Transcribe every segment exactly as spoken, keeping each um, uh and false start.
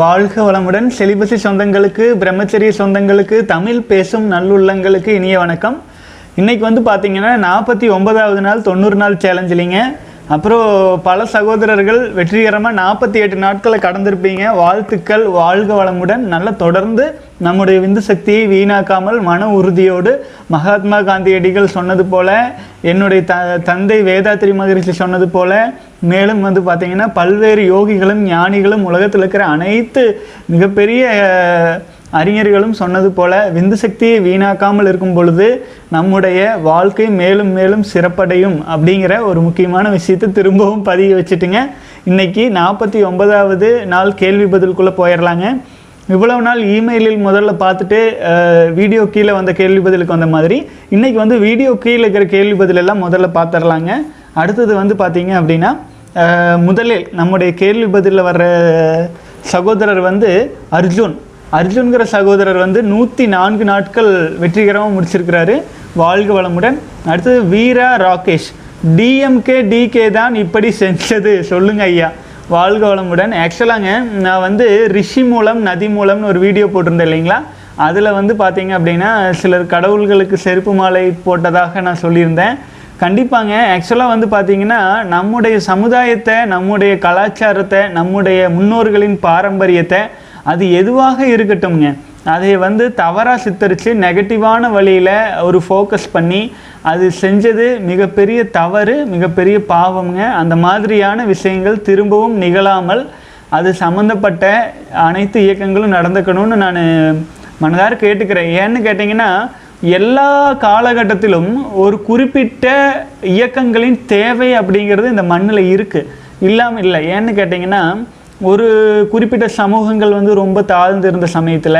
வாழ்க வளமுடன். செலிபசி சொந்தங்களுக்கு, பிரம்மச்சரிய சொந்தங்களுக்கு, தமிழ் பேசும் நல்லுள்ளங்களுக்கு இனிய வணக்கம். இன்றைக்கி வந்து பார்த்திங்கன்னா நாற்பத்தி ஒன்பதாவது நாள் தொண்ணூறு நாள் சேலஞ்சிலிங்க. அப்புறம் பல சகோதரர்கள் வெற்றிகரமாக நாற்பத்தி எட்டு நாட்களை கடந்திருப்பீங்க. வாழ்த்துக்கள், வாழ்க வளமுடன். நல்லா தொடர்ந்து நம்முடைய விந்து சக்தியை வீணாக்காமல் மன உறுதியோடு மகாத்மா காந்தியடிகள் சொன்னது போல், என்னுடைய த தந்தை வேதாத்ரி மகரிஷி சொன்னது போல், மேலும் வந்து பார்த்திங்கன்னா பல்வேறு யோகிகளும் ஞானிகளும் உலகத்தில் இருக்கிற அனைத்து மிகப்பெரிய அறிஞர்களும் சொன்னது போல் விந்து சக்தியை வீணாக்காமல் இருக்கும் பொழுது நம்முடைய வாழ்க்கை மேலும் மேலும் சிறப்படையும் அப்படிங்கிற ஒரு முக்கியமான விஷயத்தை திரும்பவும் பதிய வச்சுட்டுங்க. இன்றைக்கி நாற்பத்தி ஒன்பதாவது நாள் கேள்வி பதிலுக்குள்ளே போயிடலாங்க. இவ்வளவு நாள் இமெயிலில் முதல்ல பார்த்துட்டு வீடியோ கீழே வந்த கேள்வி பதிலுக்கு வந்த மாதிரி இன்றைக்கி வந்து வீடியோ கீழே இருக்கிற கேள்வி பதிலெல்லாம் முதல்ல பார்த்துடலாங்க. அடுத்தது வந்து பார்த்திங்க அப்படின்னா முதலில் நம்முடைய கேள்வி பதிலில் வர்ற சகோதரர் வந்து அர்ஜுன் அர்ஜுன்கிற சகோதரர் வந்து நூற்றி நான்கு நாட்கள் வெற்றிகரமாக முடிச்சிருக்கிறாரு. வாழ்க வளமுடன். அடுத்தது வீரா ராகேஷ், டிஎம்கே டிகே தான் இப்படி செஞ்சது, சொல்லுங்கள் ஐயா. வாழ்க வளமுடன். ஆக்சுவலாங்க நான் வந்து ரிஷி மூலம் நதி மூலம்னு ஒரு வீடியோ போட்டிருந்தேன் இல்லைங்களா, அதில் வந்து பார்த்தீங்க அப்படின்னா சிலர் கடவுள்களுக்கு செருப்பு மாலை போட்டதாக நான் சொல்லியிருந்தேன். கண்டிப்பாங்க, ஆக்சுவலாக வந்து பார்த்திங்கன்னா நம்முடைய சமுதாயத்தை, நம்முடைய கலாச்சாரத்தை, நம்முடைய முன்னோர்களின் பாரம்பரியத்தை, அது எதுவாக இருக்கட்டும்ங்க, அதை வந்து தவறாக சித்தரித்து நெகட்டிவான வழியில் ஒரு ஃபோக்கஸ் பண்ணி அது செஞ்சது மிகப்பெரிய தவறு, மிகப்பெரிய பாவம்ங்க. அந்த மாதிரியான விஷயங்கள் திரும்பவும் நிகழாமல் அது சம்மந்தப்பட்ட அனைத்து இயக்கங்களும் நடந்துக்கணும்னு நான் மனதார கேட்டுக்கிறேன். ஏன்னு கேட்டிங்கன்னா எல்லா காலகட்டத்திலும் ஒரு குறிப்பிட்ட இயக்கங்களின் தேவை அப்படிங்கிறது இந்த மண்ணில் இருக்குது, இல்லாமல் இல்லை. ஏன்னு கேட்டிங்கன்னா ஒரு குறிப்பிட்ட சமூகங்கள் வந்து ரொம்ப தாழ்ந்து இருந்த சமயத்தில்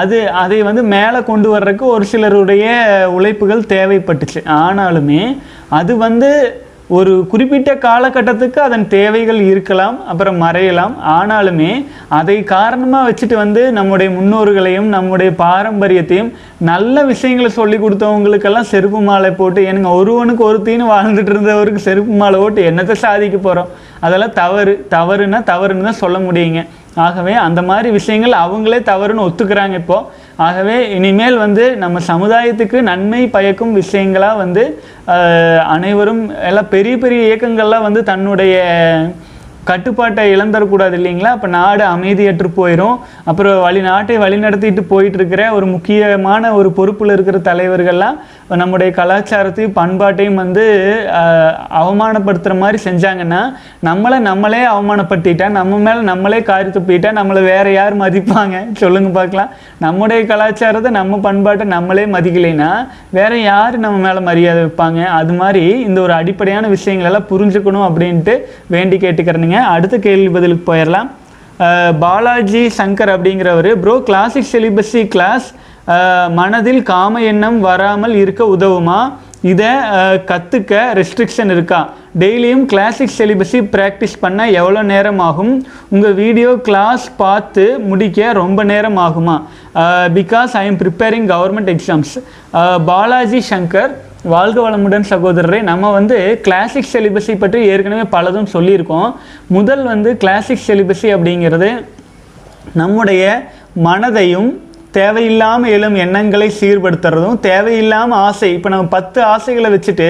அது அதை வந்து மேலே கொண்டு வர்றதுக்கு ஒரு சிலருடைய உழைப்புகள் தேவைப்பட்டுச்சு. ஆனாலுமே அது வந்து ஒரு குறிப்பிட்ட காலகட்டத்துக்கு அதன் தேவைகள் இருக்கலாம், அப்புறம் மறையலாம். ஆனாலுமே அதை காரணமாக வச்சுட்டு வந்து நம்முடைய முன்னோர்களையும் நம்முடைய பாரம்பரியத்தையும் நல்ல விஷயங்களை சொல்லி கொடுத்தவங்களுக்கெல்லாம் செருப்பு மாலை போட்டு, ஏனுங்க ஒருவனுக்கு ஒருத்தின்னு வாழ்ந்துட்டு இருந்தவருக்கு செருப்பு மாலை போட்டு என்னத்தை சாதிக்க போகிறோம்? அதெல்லாம் தவறு, தவறுனா தவறுன்னு தான் சொல்ல முடியுங்க. ஆகவே அந்த மாதிரி விஷயங்கள் அவங்களே தவறுன்னு ஒத்துக்கிறாங்க இப்போது. ஆகவே இனிமேல் வந்து நம்ம சமுதாயத்துக்கு நன்மை பயக்கும் விஷயங்களாக வந்து அனைவரும் எல்லாம் பெரிய பெரிய இயக்கங்கள்லாம் வந்து தன்னுடைய கட்டுப்பாட்டை இழந்துடக்கூடாது இல்லைங்களா. அப்போ நாடு அமைதியற்று போயிடும். அப்புறம் வழி நாட்டை வழி நடத்திட்டு போயிட்டுருக்கிற ஒரு முக்கியமான ஒரு பொறுப்பில் இருக்கிற தலைவர்கள்லாம் நம்முடைய கலாச்சாரத்தையும் பண்பாட்டையும் வந்து அவமானப்படுத்துகிற மாதிரி செஞ்சாங்கன்னா நம்மளை நம்மளே அவமானப்படுத்திட்டா, நம்ம மேலே நம்மளே காரி துப்பிட்டா நம்மளை வேறு யார் மதிப்பாங்க சொல்லுங்கள் பார்க்கலாம்? நம்முடைய கலாச்சாரத்தை நம்ம பண்பாட்டை நம்மளே மதிக்கலைன்னா வேறு யார் நம்ம மேலே மரியாதை வைப்பாங்க? அது மாதிரி இந்த ஒரு அடிப்படையான விஷயங்களெல்லாம் புரிஞ்சுக்கணும் அப்படின்ட்டு வேண்டி கேட்டுக்கிறேன். அடுத்த கேள்வி பதிலுக்கு போயிடலாம். பாலாஜி சங்கர் அப்படிங்கிறவர், ப்ரோ கிளாசிக் செலிபஸி கிளாஸ் மனதில் காம எண்ணம் வராமல் இருக்க உதவுமா? இதை கற்றுக்க ரெஸ்ட்ரிக்ஷன் இருக்கா? டெய்லியும் கிளாசிக் செலிபஸி ப்ராக்டிஸ் பண்ண எவ்வளோ நேரம் ஆகும்? உங்கள் வீடியோ கிளாஸ் பார்த்து முடிக்க ரொம்ப நேரம் ஆகுமா? Because I am preparing government exams. Balaji Shankar, வாழ்க வளமுடன் சகோதரரை. நம்ம வந்து கிளாசிக் செலிபஸி பற்றி ஏற்கனவே பலதும் சொல்லியிருக்கோம். முதல் வந்து கிளாசிக் செலிபஸி அப்படிங்கிறது நம்முடைய மனதையும் தேவையில்லாமல் எழும் எண்ணங்களை சீர்படுத்துறதும், தேவையில்லாமல் ஆசை. இப்போ நம்ம பத்து ஆசைகளை வச்சுட்டு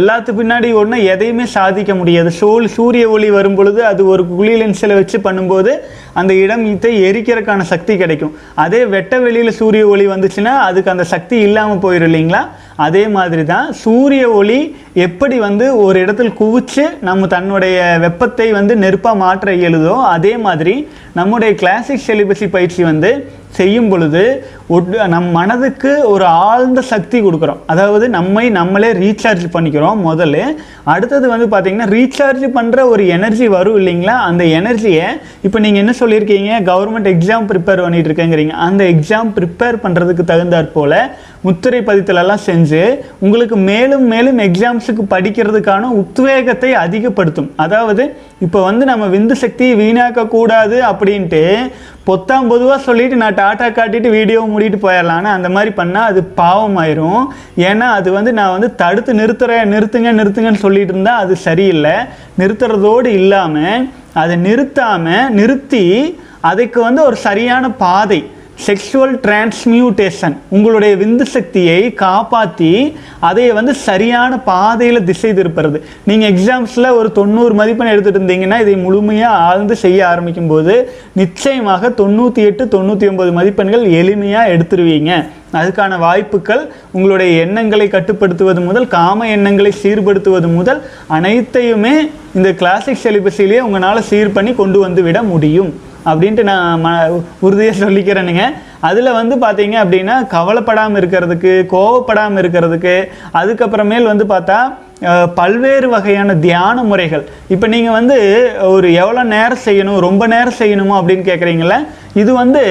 எல்லாத்து பின்னாடி ஒன்று எதையுமே சாதிக்க முடியாது. சோல் சூரிய ஒளி வரும் பொழுது அது ஒரு குழி லென்ஸில் வச்சு பண்ணும்போது அந்த இடத்தை எரிக்கிறதுக்கான சக்தி கிடைக்கும். அதே வெட்ட வெளியில் சூரிய ஒளி வந்துச்சுன்னா அதுக்கு அந்த சக்தி இல்லாமல் போயிடும் இல்லைங்களா. அதே மாதிரி தான் சூரிய ஒளி எப்படி வந்து ஒரு இடத்தில் குவிச்சு நம்ம தன்னுடைய வெப்பத்தை வந்து நெருப்பாக மாற்ற இயலுதோ, அதே மாதிரி நம்முடைய கிளாசிக் செலிபஸி பயிற்சி வந்து செய்யும் பொழுது நம் மனதுக்கு ஒரு ஆழ்ந்த சக்தி கொடுக்குறோம். அதாவது நம்மை நம்மளே ரீசார்ஜ் பண்ணிக்கிறோம் முதல்ல. அடுத்தது வந்து பார்த்திங்கன்னா ரீசார்ஜ் பண்ணுற ஒரு எனர்ஜி வரும் இல்லைங்களா. அந்த எனர்ஜியை இப்போ நீங்கள் என்ன சொல்லியிருக்கீங்க, கவர்மெண்ட் எக்ஸாம் ப்ரிப்பேர் பண்ணிகிட்டு இருக்கேங்கிறீங்க. அந்த எக்ஸாம் ப்ரிப்பேர் பண்ணுறதுக்கு தகுந்தாற் போல் முத்திரை பதித்தலெல்லாம் செஞ்சு உங்களுக்கு மேலும் மேலும் எக்ஸாம்ஸுக்கு படிக்கிறதுக்கான உத்வேகத்தை அதிகப்படுத்தும். அதாவது இப்போ வந்து நம்ம விந்து சக்தியை வீணாக்கக்கூடாது அப்படின்ட்டு பொத்தாம் பொதுவாக சொல்லிவிட்டு நான் டாட்டா காட்டிட்டு வீடியோ மூடிட்டு போயிடலான்னு அந்த மாதிரி பண்ணால் அது பாவமாயிரும். ஏன்னா அது வந்து நான் வந்து தடுத்து நிறுத்துறேன், நிறுத்துங்க நிறுத்துங்கன்னு சொல்லிட்டு இருந்தால் அது சரியில்லை. நிறுத்துறதோடு இல்லாமல் அதை நிறுத்தாமல் நிறுத்தி அதுக்கு வந்து ஒரு சரியான பாதை, செக்ஷுவல் டிரான்ஸ்மியூட்டேஷன், உங்களுடைய விந்து சக்தியை காப்பாற்றி அதை வந்து சரியான பாதையில் திசை திருப்புறது. நீங்கள் எக்ஸாம்ஸில் ஒரு தொண்ணூறு மதிப்பெண் எடுத்துகிட்டு இருந்தீங்கன்னா இதை முழுமையாக ஆழ்ந்து செய்ய ஆரம்பிக்கும் போது நிச்சயமாக தொண்ணூற்றி எட்டு தொண்ணூற்றி ஒன்பது மதிப்பெண்கள் எளிமையாக எடுத்துருவீங்க. அதுக்கான வாய்ப்புகள் உங்களுடைய எண்ணங்களை கட்டுப்படுத்துவது முதல் காம எண்ணங்களை சீர்படுத்துவது முதல் அனைத்தையுமே இந்த கிளாசிக் செலிபஸிலேயே உங்களால் சீர் பண்ணி கொண்டு வந்து விட முடியும் அப்படின்ட்டு நான் உறுதியாக சொல்லிக்கிறேனுங்க. அதில் வந்து பார்த்தீங்க அப்படின்னா கவலைப்படாமல் இருக்கிறதுக்கு, கோவப்படாமல் இருக்கிறதுக்கு, அதுக்கப்புறமேல் வந்து பார்த்தா பல்வேறு வகையான தியான முறைகள். இப்போ நீங்கள் வந்து ஒரு எவ்வளோ நேரம் செய்யணும், ரொம்ப நேரம் செய்யணுமோ அப்படின்னு கேட்குறீங்களே, இது வந்து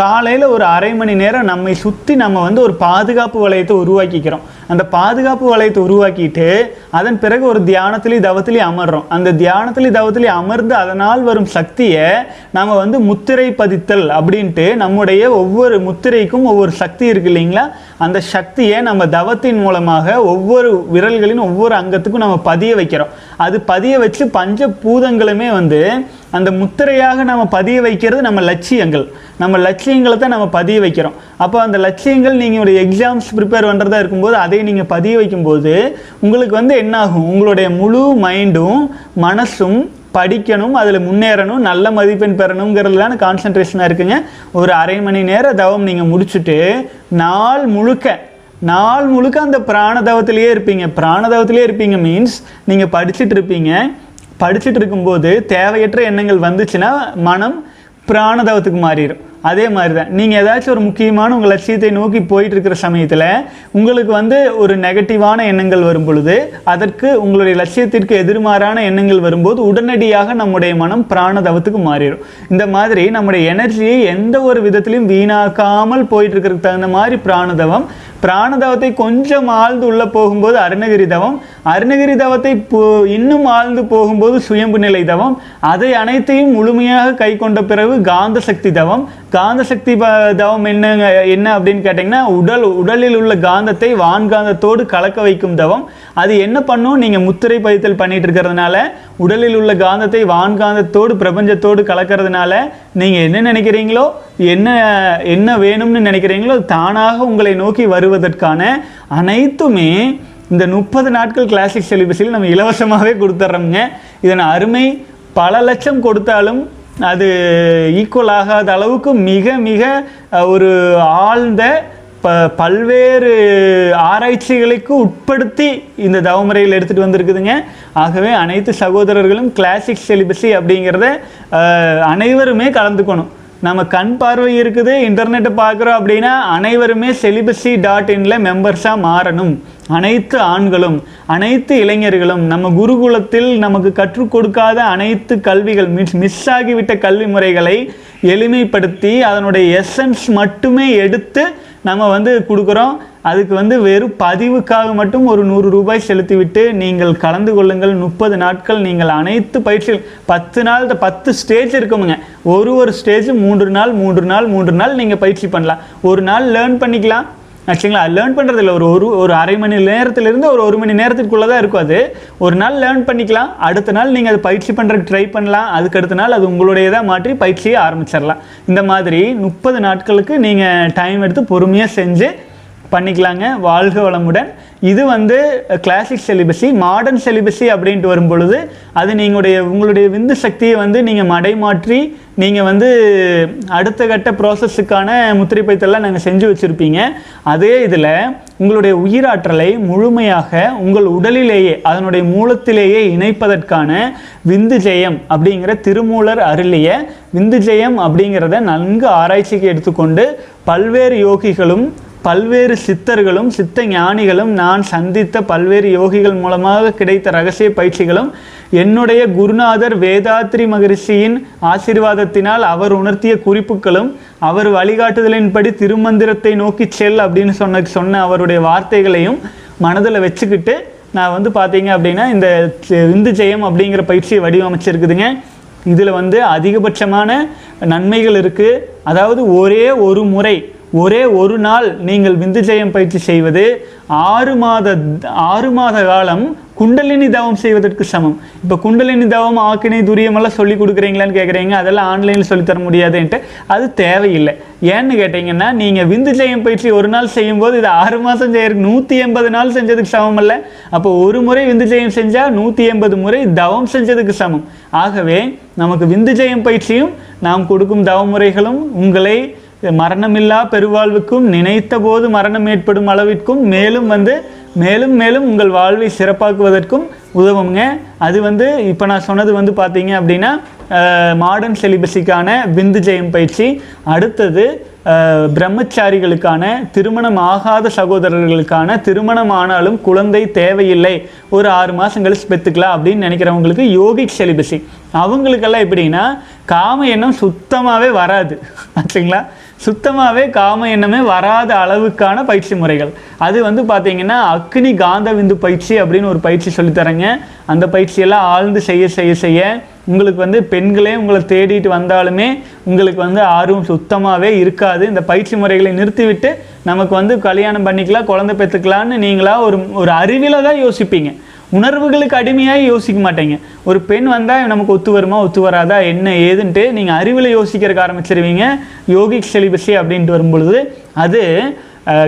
காலையில் ஒரு அரை மணி நேரம் நம்மை சுற்றி நம்ம வந்து ஒரு பாதுகாப்பு வளையத்தை உருவாக்கிக்கிறோம். அந்த பாதுகாப்பு வளையத்தை உருவாக்கிட்டு அதன் பிறகு ஒரு தியானத்துலேயும் தவத்திலையும் அமர்றோம். அந்த தியானத்துலேயும் தவத்திலையும் அமர்ந்து அதனால் வரும் சக்தியை நம்ம வந்து முத்திரை பதித்தல் அப்படின்ட்டு, நம்முடைய ஒவ்வொரு முத்திரைக்கும் ஒவ்வொரு சக்தி இருக்குது இல்லைங்களா, அந்த சக்தியை நம்ம தவத்தின் மூலமாக ஒவ்வொரு விரல்களின் ஒவ்வொரு அங்கத்துக்கும் நம்ம பதிய வைக்கிறோம். அது பதிய வச்சு பஞ்ச பூதங்களுமே வந்து அந்த முத்திரையாக நம்ம பதிய வைக்கிறது நம்ம லட்சியங்கள், நம்ம லட்சியங்களை தான் நம்ம பதிய வைக்கிறோம். அப்போ அந்த லட்சியங்கள் நீங்கள் ஒரு எக்ஸாம்ஸ் ப்ரிப்பேர் பண்ணுறதா இருக்கும்போது அதை நீங்கள் பதிய வைக்கும்போது உங்களுக்கு வந்து என்னாகும், உங்களுடைய முழு மைண்டும் மனசும் படிக்கணும், அதில் முன்னேறணும், நல்ல மதிப்பெண் பெறணுங்கிறதுலான கான்சன்ட்ரேஷனாக இருக்குங்க. ஒரு அரை மணி நேர தவம் நீங்கள் முடிச்சுட்டு நாள் முழுக்க நாள் முழுக்க அந்த பிராணதவத்திலேயே இருப்பீங்க. பிராணதவத்திலே இருப்பீங்க மீன்ஸ் நீங்கள் படிச்சுட்டு இருப்பீங்க. படிச்சுட்டு இருக்கும்போது தேவையற்ற எண்ணங்கள் வந்துச்சுன்னா மனம் பிராணதவத்துக்கு மாறிடும். அதே மாதிரி தான் நீங்கள் ஏதாச்சும் ஒரு முக்கியமான உங்கள் லட்சியத்தை நோக்கி போயிட்டுருக்கிற சமயத்தில் உங்களுக்கு வந்து ஒரு நெகட்டிவான எண்ணங்கள் வரும் பொழுது, அதற்கு உங்களுடைய லட்சியத்திற்கு எதிர்மாறான எண்ணங்கள் வரும்போது உடனடியாக நம்முடைய மனம் பிராணதவத்துக்கு மாறிடும். இந்த மாதிரி நம்முடைய எனர்ஜியை எந்த ஒரு விதத்திலையும் வீணாக்காமல் போயிட்டுருக்கிறதுக்கு தகுந்த மாதிரி பிராணதவம். பிராணதவத்தை கொஞ்சம் ஆழ்ந்து உள்ளே போகும்போது அருணகிரி தவம், அருணகிரி தவத்தை போ இன்னும் ஆழ்ந்து போகும்போது சுயம்பு நிலை தவம், அதை அனைத்தையும் முழுமையாக கை கொண்ட பிறகு காந்த சக்தி தவம். காந்த சக்தி தவம் என்னங்க என்ன அப்படின்னு கேட்டிங்கன்னா, உடல் உடலில் உள்ள காந்தத்தை வான்காந்தத்தோடு கலக்க வைக்கும் தவம். அது என்ன பண்ணும், நீங்கள் முத்திரை பதித்தல் பண்ணிட்டு இருக்கிறதுனால உடலில் உள்ள காந்தத்தை வான்காந்தத்தோடு பிரபஞ்சத்தோடு கலக்கிறதுனால நீங்கள் என்ன நினைக்கிறீங்களோ என்ன என்ன வேணும்னு நினைக்கிறீங்களோ தானாக உங்களை நோக்கி வருவதற்கான அனைத்துமே இந்த முப்பது நாட்கள் கிளாசிக் சிலபஸில் நம்ம இலவசமாகவே கொடுத்துட்றோங்க. இதன் அருமை பல லட்சம் கொடுத்தாலும் அது ஈக்குவல் ஆகாத அளவுக்கு மிக மிக ஒரு ஆழ்ந்த ப பல்வேறு ஆராய்ச்சிகளுக்கு உட்படுத்தி இந்த தவமுறையில் எடுத்துகிட்டு வந்திருக்குதுங்க. ஆகவே அனைத்து சகோதரர்களும் கிளாசிக் செலிபஸி அப்படிங்கிறத அனைவருமே கலந்துக்கணும். நம்ம கண் பார்வை இருக்குது, இன்டர்நெட்டை பார்க்குறோம் அப்படின்னா அனைவருமே செலிபஸி டாட் இன்ல மெம்பர்ஸாக மாறணும். அனைத்து ஆண்களும் அனைத்து இளைஞர்களும் நம்ம குருகுலத்தில் நமக்கு கற்றுக் கொடுக்காத அனைத்து கல்விகள் மிஸ் மிஸ் ஆகிவிட்ட கல்வி முறைகளை எளிமைப்படுத்தி அதனுடைய எசன்ஸ் மட்டுமே எடுத்து நம்ம வந்து கொடுக்குறோம். அதுக்கு வந்து வெறும் பதிவுக்காக மட்டும் ஒரு நூறு ரூபாய் செலுத்திவிட்டு நீங்கள் கலந்து கொள்ளுங்கள். முப்பது நாட்கள் நீங்கள் அனைத்து பயிற்சிகள் பத்து நாள் பத்து ஸ்டேஜ் இருக்குமுங்க. ஒரு ஒரு ஸ்டேஜ் மூன்று நாள் மூன்று நாள் மூன்று நாள் நீங்கள் பயிற்சி பண்ணலாம். ஒரு நாள் லேர்ன் பண்ணிக்கலாம் ஆக்சுவலா. லேர்ன் பண்ணுறதில்ல, ஒரு ஒரு ஒரு அரை மணி நேரத்துலேருந்து ஒரு ஒரு மணி நேரத்துக்குள்ளே தான் இருக்கும். அது ஒரு நாள் லேர்ன் பண்ணிக்கலாம், அடுத்த நாள் நீங்கள் அது பயிற்சி பண்ணுறதுக்கு ட்ரை பண்ணலாம், அதுக்கடுத்த நாள் அது உங்களுடையதாக மாற்றி பயிற்சியை ஆரம்பிச்சிடலாம். இந்த மாதிரி முப்பது நாட்களுக்கு நீங்கள் டைம் எடுத்து பொறுமையாக செஞ்சு பண்ணிக்கலாங்க. வாழ்க வளமுடன். இது வந்து கிளாசிக் செலிபஸி. மாடர்ன் செலிபஸி அப்படின்ட்டு வரும் பொழுது அது நீங்களுடைய உங்களுடைய விந்து சக்தியை வந்து நீங்கள் மடைமாற்றி நீங்கள் வந்து அடுத்த கட்ட ப்ராசஸுக்கான முத்திரை பைத்தெல்லாம் நாங்கள் செஞ்சு வச்சுருப்பீங்க. அதே இதில் உங்களுடைய உயிராற்றலை முழுமையாக உங்கள் உடலிலேயே அதனுடைய மூலத்திலேயே இணைப்பதற்கான விந்து ஜெயம் அப்படிங்கிற திருமூலர் அருளிய விந்து ஜெயம் அப்படிங்கிறத நன்கு ஆராய்ச்சிக்கு எடுத்துக்கொண்டு பல்வேறு யோகிகளும் பல்வேறு சித்தர்களும் சித்த ஞானிகளும் நான் சந்தித்த பல்வேறு யோகிகள் மூலமாக கிடைத்த ரகசிய பயிற்சிகளும் என்னுடைய குருநாதர் வேதாத்ரி மகரிஷியின் ஆசீர்வாதத்தினால் அவர் உணர்த்திய குறிப்புகளும் அவர் வழிகாட்டுதலின்படி திருமந்திரத்தை நோக்கி செல் அப்படின்னு சொன்ன சொன்ன அவருடைய வார்த்தைகளையும் மனதில் வச்சுக்கிட்டு நான் வந்து பார்த்தீங்க அப்படின்னா இந்த விந்து ஜெயம் அப்படிங்கிற பயிற்சியை வடிவமைச்சிருக்குதுங்க. இதில் வந்து அதிகபட்சமான நன்மைகள் இருக்குது. அதாவது ஒரே ஒரு முறை ஒரே ஒரு நாள் நீங்கள் விந்து ஜெயம் பயிற்சி செய்வது ஆறு மாத ஆறு மாத காலம் குண்டலினி தவம் செய்வதற்கு சமம். இப்போ குண்டலினி தவம், ஆக்கினை, துரியமெல்லாம் சொல்லி கொடுக்குறீங்களான்னு கேட்குறீங்க. அதெல்லாம் ஆன்லைனில் சொல்லித்தர முடியாதுன்ட்டு அது தேவையில்லை. ஏன்னு கேட்டிங்கன்னா, நீங்கள் விந்து ஜெயம் பயிற்சி ஒரு நாள் செய்யும்போது இது ஆறு மாதம் செய்யறதுக்கு நூற்றி எண்பது நாள் செஞ்சதுக்கு சமம் இல்லை. அப்போ ஒரு முறை விந்து ஜெயம் செஞ்சால் நூற்றி எண்பது முறை தவம் செஞ்சதுக்கு சமம். ஆகவே நமக்கு விந்து ஜெயம் பயிற்சியும் நாம் கொடுக்கும் தவ முறைகளும் உங்களை மரணமில்லா பெருவாழ்வுக்கும், நினைத்த போது மரணம் ஏற்படும் அளவிற்கும், மேலும் வந்து மேலும் மேலும் உங்கள் வாழ்வை சிறப்பாக்குவதற்கும் உதவுங்க. அது வந்து இப்போ நான் சொன்னது வந்து பார்த்தீங்க அப்படின்னா மாடர்ன் செலிபஸிக்கான விந்து ஜெயம் பயிற்சி. அடுத்தது பிரம்மச்சாரிகளுக்கான, திருமணம் ஆகாத சகோதரர்களுக்கான, திருமணம் ஆனாலும் குழந்தை தேவையில்லை ஒரு ஆறு மாதம் கழிச்சு பெற்றுக்கலாம் அப்படின்னு நினைக்கிறவங்களுக்கு யோகிக் செலிபஸி. அவங்களுக்கெல்லாம் எப்படின்னா காம எண்ணம் சுத்தமாகவே வராது, ஆச்சுங்களா? சுத்தமாகவே காம எண்ணமே வராத அளவுக்கான பயிற்சி முறைகள். அது வந்து பார்த்திங்கன்னா அக்னி காந்த விந்து பயிற்சி அப்படின்னு ஒரு பயிற்சி சொல்லித்தரங்க. அந்த பயிற்சியெல்லாம் ஆழ்ந்து செய்ய செய்ய செய்ய உங்களுக்கு வந்து பெண்களே உங்களை தேடிட்டு வந்தாலுமே உங்களுக்கு வந்து ஆர்வம் சுத்தமாகவே இருக்காது. இந்த பயிற்சி முறைகளை நிறுத்திவிட்டு நமக்கு வந்து கல்யாணம் பண்ணிக்கலாம், குழந்தை பெற்றுக்கலான்னு நீங்களாக ஒரு ஒரு அறிவில தான் யோசிப்பீங்க. உணர்வுகளுக்கு அடிமையாக யோசிக்க மாட்டீங்க. ஒரு பெண் வந்தால் நமக்கு ஒத்து வருமா ஒத்து வராதா என்ன ஏதுன்ட்டு நீங்கள் அறிவில் யோசிக்கிறதுக்கு ஆரம்பிச்சிருவீங்க யோகிக் செலிபஸி அப்படின்ட்டு வரும்பொழுது. அது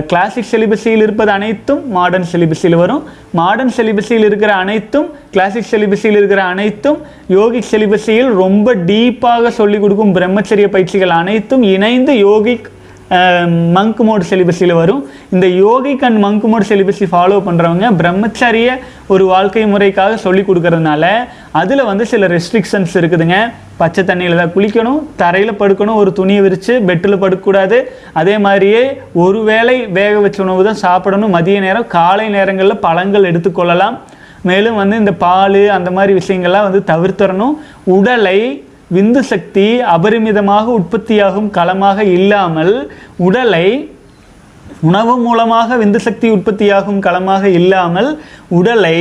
கிளாசிக் செலிபஸியில் இருப்பது அனைத்தும் மாடர்ன் செலிபஸியில் வரும், மாடர்ன் செலிபஸியில் இருக்கிற அனைத்தும் கிளாசிக் செலிபஸியில் இருக்கிற அனைத்தும், யோகிக் செலிபஸியில் ரொம்ப டீப்பாக சொல்லிக் கொடுக்கும் பிரம்மச்சரிய பயிற்சிகள் அனைத்தும் இணைந்து யோகிக் மங்க் மோட் செலிபஸியில் வரும். இந்த yogic and monk mode celibacy follow பண்ணுறவங்க பிரம்மச்சரிய ஒரு வாழ்க்கை முறைக்காக சொல்லி கொடுக்கறதுனால அதில் வந்து சில ரெஸ்ட்ரிக்ஷன்ஸ் இருக்குதுங்க. பச்சை தண்ணியில் தான் குளிக்கணும், தரையில் படுக்கணும், ஒரு துணியை விரித்து பெட்டில் படுக்கக்கூடாது. அதே மாதிரியே ஒரு வேளை வேக வச்ச உணவு தான் சாப்பிடணும். மதிய நேரம் காலை நேரங்களில் பழங்கள் எடுத்துக்கொள்ளலாம். மேலும் வந்து இந்த பால் அந்த மாதிரி விஷயங்கள்லாம் வந்து தவிர்த்தரணும். உடலை விந்து சக்தி அபரிமிதமாக உற்பத்தியாகும் களமாக இல்லாமல் உடலை உணவு மூலமாக விந்து சக்தி உற்பத்தியாகும் களமாக இல்லாமல் உடலை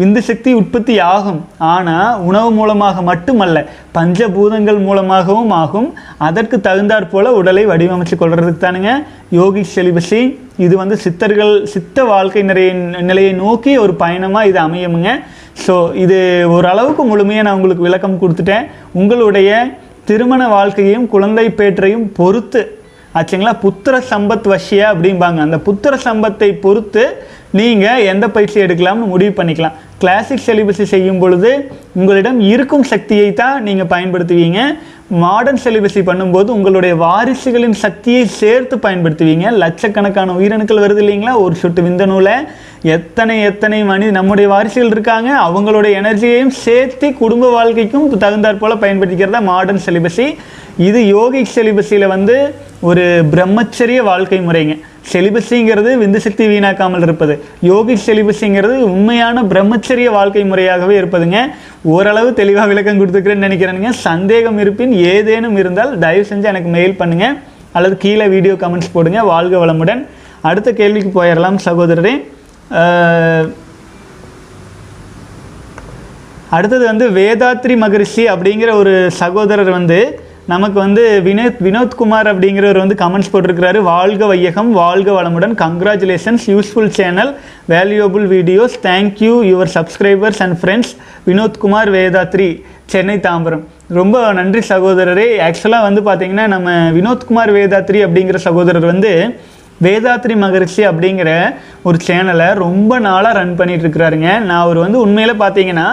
விந்து சக்தி உற்பத்தி ஆகும், ஆனால் உணவு மூலமாக மட்டுமல்ல பஞ்சபூதங்கள் மூலமாகவும் ஆகும். அதற்கு தகுந்தாற்போல் உடலை வடிவமைச்சு கொள்றதுக்கு தானுங்க யோகி செலிபஸி. இது வந்து சித்தர்கள் சித்த வாழ்க்கை நிறைய நிலையை நோக்கி ஒரு பயணமாக இது அமையுமுங்க. ஸோ இது ஓரளவுக்கு முழுமையாக நான் உங்களுக்கு விளக்கம் கொடுத்துட்டேன். உங்களுடைய திருமண வாழ்க்கையையும் குழந்தை பேற்றையும் பொறுத்து, ஆச்சுங்களா, புத்திர சம்பத் வசியா அப்படிம்பாங்க, அந்த புத்திர சம்பத்தை பொறுத்து நீங்கள் எந்த பயிற்சி எடுக்கலாம்னு முடிவு பண்ணிக்கலாம். கிளாசிக் செலிபஸி செய்யும் பொழுது உங்களிடம் இருக்கும் சக்தியை தான் நீங்கள் பயன்படுத்துவீங்க. மாடர்ன் செலிபஸி பண்ணும்போது உங்களுடைய வாரிசுகளின் சக்தியை சேர்த்து பயன்படுத்துவீங்க. லட்சக்கணக்கான உயிரணுக்கள் வருது இல்லைங்களா ஒரு சொட்டு விந்தணுவில், எத்தனை எத்தனை மணி நம்முடைய வாரிசுகள் இருக்காங்க, அவங்களுடைய எனர்ஜியையும் சேர்த்து குடும்ப வாழ்க்கைக்கும் தகுந்தாற்போல் பயன்படுத்திக்கிறதா மாடர்ன் செலிபஸி. இது யோகிக் செலிபஸியில் வந்து ஒரு பிரம்மச்சரிய வாழ்க்கை முறைங்க. செலிபஸிங்கிறது விந்து சக்தி வீணாக்காமல் இருப்பது, யோகிக் செலிபஸிங்கிறது உண்மையான பிரம்மச்சரிய வாழ்க்கை முறையாகவே இருப்பதுங்க. ஓரளவு தெளிவாக விளக்கம் கொடுத்துக்கிறேன்னு நினைக்கிறேனுங்க. சந்தேகம் இருப்பின் ஏதேனும் இருந்தால் தயவு செஞ்சு எனக்கு மெயில் பண்ணுங்கள் அல்லது கீழே வீடியோ கமெண்ட்ஸ் போடுங்க. வாழ்க வளமுடன். அடுத்த கேள்விக்கு போயிடலாம் சகோதரரே. அடுத்தது வந்து வேதாத்ரி மகரிஷி அப்படிங்கிற ஒரு சகோதரர் வந்து நமக்கு வந்து வினோத் வினோத்குமார் அப்படிங்கிறவர் வந்து கமெண்ட்ஸ் போட்டிருக்கிறாரு. வாழ்க வையகம், வாழ்க வளமுடன், congratulations, useful channel, valuable videos, thank you your subscribers and friends, Vinodkumar, Vethathiri, Chennai, Tambaram. ரொம்ப நன்றி சகோதரரே. ஆக்சுவலாக வந்து பார்த்திங்கன்னா நம்ம வினோத்குமார் வேதாத்ரி அப்படிங்கிற சகோதரர் வந்து வேதாத்ரி மகரிஷி அப்படிங்கிற ஒரு சேனலை ரொம்ப நாளாக ரன் பண்ணிகிட்ருக்கிறாருங்க. நான் அவர் வந்து உண்மையில் பார்த்தீங்கன்னா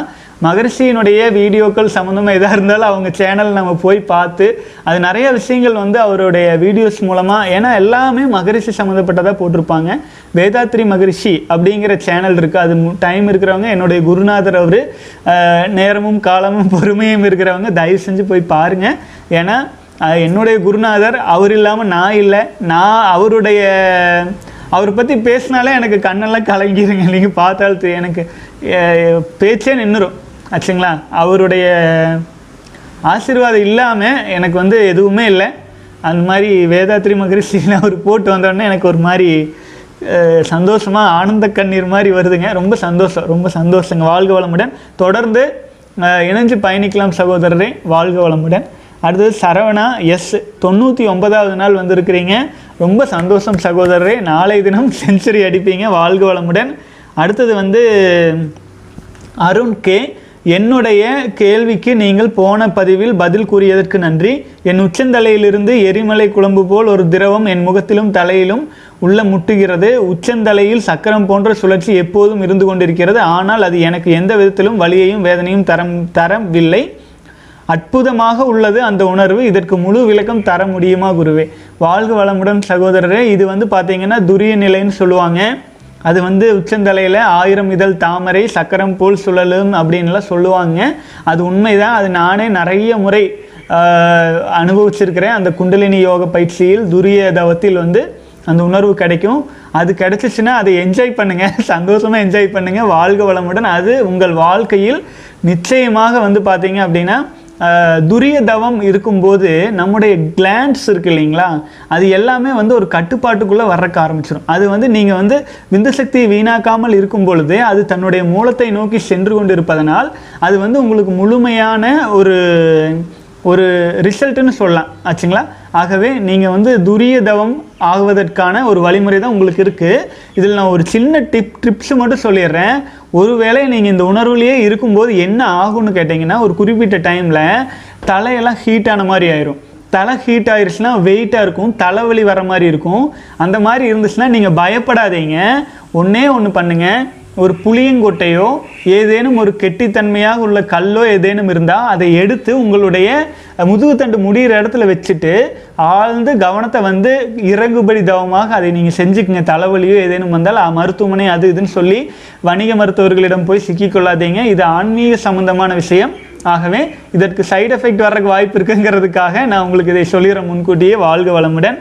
மகரிஷியினுடைய வீடியோக்கள் சம்மந்தமாக எதாக இருந்தாலும் அவங்க சேனல் நம்ம போய் பார்த்து அது நிறைய விஷயங்கள் வந்து அவருடைய வீடியோஸ் மூலமாக, ஏன்னா எல்லாமே மகரிஷி சம்மந்தப்பட்டதாக போட்டிருப்பாங்க. வேதாத்ரி மகரிஷி அப்படிங்கிற சேனல் இருக்குது. அது டைம் இருக்கிறவங்க, என்னுடைய குருநாதர் அவர், நேரமும் காலமும் பொறுமையும் இருக்கிறவங்க தயவு செஞ்சு போய் பாருங்கள். ஏன்னா என்னுடைய குருநாதர் அவர் இல்லாமல் நான் இல்லை. நான் அவருடைய அவரை பற்றி பேசினாலே எனக்கு கண்ணெல்லாம் கலங்கிடுங்க. நீங்கள் பார்த்தாலும் எனக்கு பேச்சே நின்றுடும், ஆச்சுங்களா? அவருடைய ஆசீர்வாதம் இல்லாமல் எனக்கு வந்து எதுவுமே இல்லை. அந்த மாதிரி வேதாத்ரி மகரிஷியில் அவர் போட்டு வந்தோடனே எனக்கு ஒரு மாதிரி சந்தோஷமாக ஆனந்த கண்ணீர் மாதிரி வருதுங்க. ரொம்ப சந்தோஷம், ரொம்ப சந்தோஷங்க. வாழ்க வளமுடன். தொடர்ந்து இணைஞ்சு பயணிக்கலாம் சகோதரரே. வாழ்க வளமுடன். அடுத்தது சரவணா எஸ், தொண்ணூற்றி ஒன்பதாவது நாள் வந்திருக்கிறீங்க. ரொம்ப சந்தோஷம் சகோதரரே. நாளை தினம் செஞ்சுரி அடிப்பீங்க, வாழ்க வளமுடன். அடுத்தது வந்து அருண் கே, என்னுடைய கேள்விக்கு நீங்கள் போன பதிவில் பதில் கூறியதற்கு நன்றி. என் உச்சந்தலையிலிருந்து எரிமலை குழம்பு போல் ஒரு திரவம் என் முகத்திலும் தலையிலும் உள்ள முட்டுகிறது. உச்சந்தலையில் சக்கரம் போன்ற சுழற்சி எப்போதும் இருந்து கொண்டிருக்கிறது. ஆனால் அது எனக்கு எந்த விதத்திலும் வலியையும் வேதனையும் தரம் தரவில்லை. அற்புதமாக உள்ளது அந்த உணர்வு. இதற்கு முழு விளக்கம் தர முடியுமா குருவே? வாழ்க வளமுடன் சகோதரரே. இது வந்து பார்த்தீங்கன்னா துரிய நிலைன்னு சொல்லுவாங்க. அது வந்து உச்சந்தலையில் ஆயிரம் இதழ் தாமரை சக்கரம் போல் சுழலும் அப்படின்லாம் சொல்லுவாங்க. அது உண்மைதான். அது நானே நிறைய முறை அனுபவிச்சிருக்கிறேன். அந்த குண்டலினி யோக பயிற்சியில் துரிய தவத்தில் வந்து அந்த உணர்வு கிடைக்கும். அது கிடைச்சிச்சுன்னா அதை என்ஜாய் பண்ணுங்கள், சந்தோஷமாக என்ஜாய் பண்ணுங்கள். வாழ்க வளமுடன். அது உங்கள் வாழ்க்கையில் நிச்சயமாக வந்து பார்த்தீங்க அப்படின்னா துரிய தவம் இருக்கும்போது நம்முடைய கிளாண்ட்ஸ் இருக்குது இல்லைங்களா, அது எல்லாமே வந்து ஒரு கட்டுப்பாட்டுக்குள்ளே வர்றக்க ஆரம்பிச்சிடும். அது வந்து நீங்கள் வந்து விந்துசக்தி வீணாக்காமல் இருக்கும் பொழுது அது தன்னுடைய மூலத்தை நோக்கி சென்று கொண்டு இருப்பதனால் அது வந்து உங்களுக்கு முழுமையான ஒரு ஒரு ரிசல்ட்டுன்னு சொல்லலாம் ஆச்சுங்களா. ஆகவே நீங்கள் வந்து துரிய தவம் ஆகுவதற்கான ஒரு வழிமுறை தான் உங்களுக்கு இருக்குது. இதில் நான் ஒரு சின்ன டிப் டிப்ஸு மட்டும் சொல்லிடுறேன். ஒருவேளை நீங்கள் இந்த உணர்வுலேயே இருக்கும்போது என்ன ஆகும்னு கேட்டிங்கன்னா, ஒரு குறிப்பிட்ட டைமில் தலையெல்லாம் ஹீட்டான மாதிரி ஆயிரும். தலை ஹீட் ஆயிடுச்சுன்னா வெயிட்டாக இருக்கும், தலைவலி வர மாதிரி இருக்கும். அந்த மாதிரி இருந்துச்சுன்னா நீங்கள் பயப்படாதீங்க. ஒன்றே ஒன்று பண்ணுங்கள், ஒரு புளியங்கொட்டையோ ஏதேனும் ஒரு கெட்டித்தன்மையாக உள்ள கல்லோ ஏதேனும் இருந்தால் அதை எடுத்து உங்களுடைய முதுகுத்தண்டு முடிகிற இடத்துல வச்சுட்டு ஆழ்ந்து கவனத்தை வந்து இறங்குபடி தவமாக அதை நீங்கள் செஞ்சுக்குங்க. தலைவலியோ ஏதேனும் வந்தால் மருத்துவமனை அது இதுன்னு சொல்லி வணிக மருத்துவர்களிடம் போய் சிக்கிக்கொள்ளாதீங்க. இது ஆன்மீக சம்பந்தமான விஷயம். ஆகவே இதற்கு சைடு எஃபெக்ட் வர்றதுக்கு வாய்ப்பு இருக்குங்கிறதுக்காக நான் உங்களுக்கு இதை சொல்லிடுற முன்கூட்டியே. வாழ்க வளமுடன்.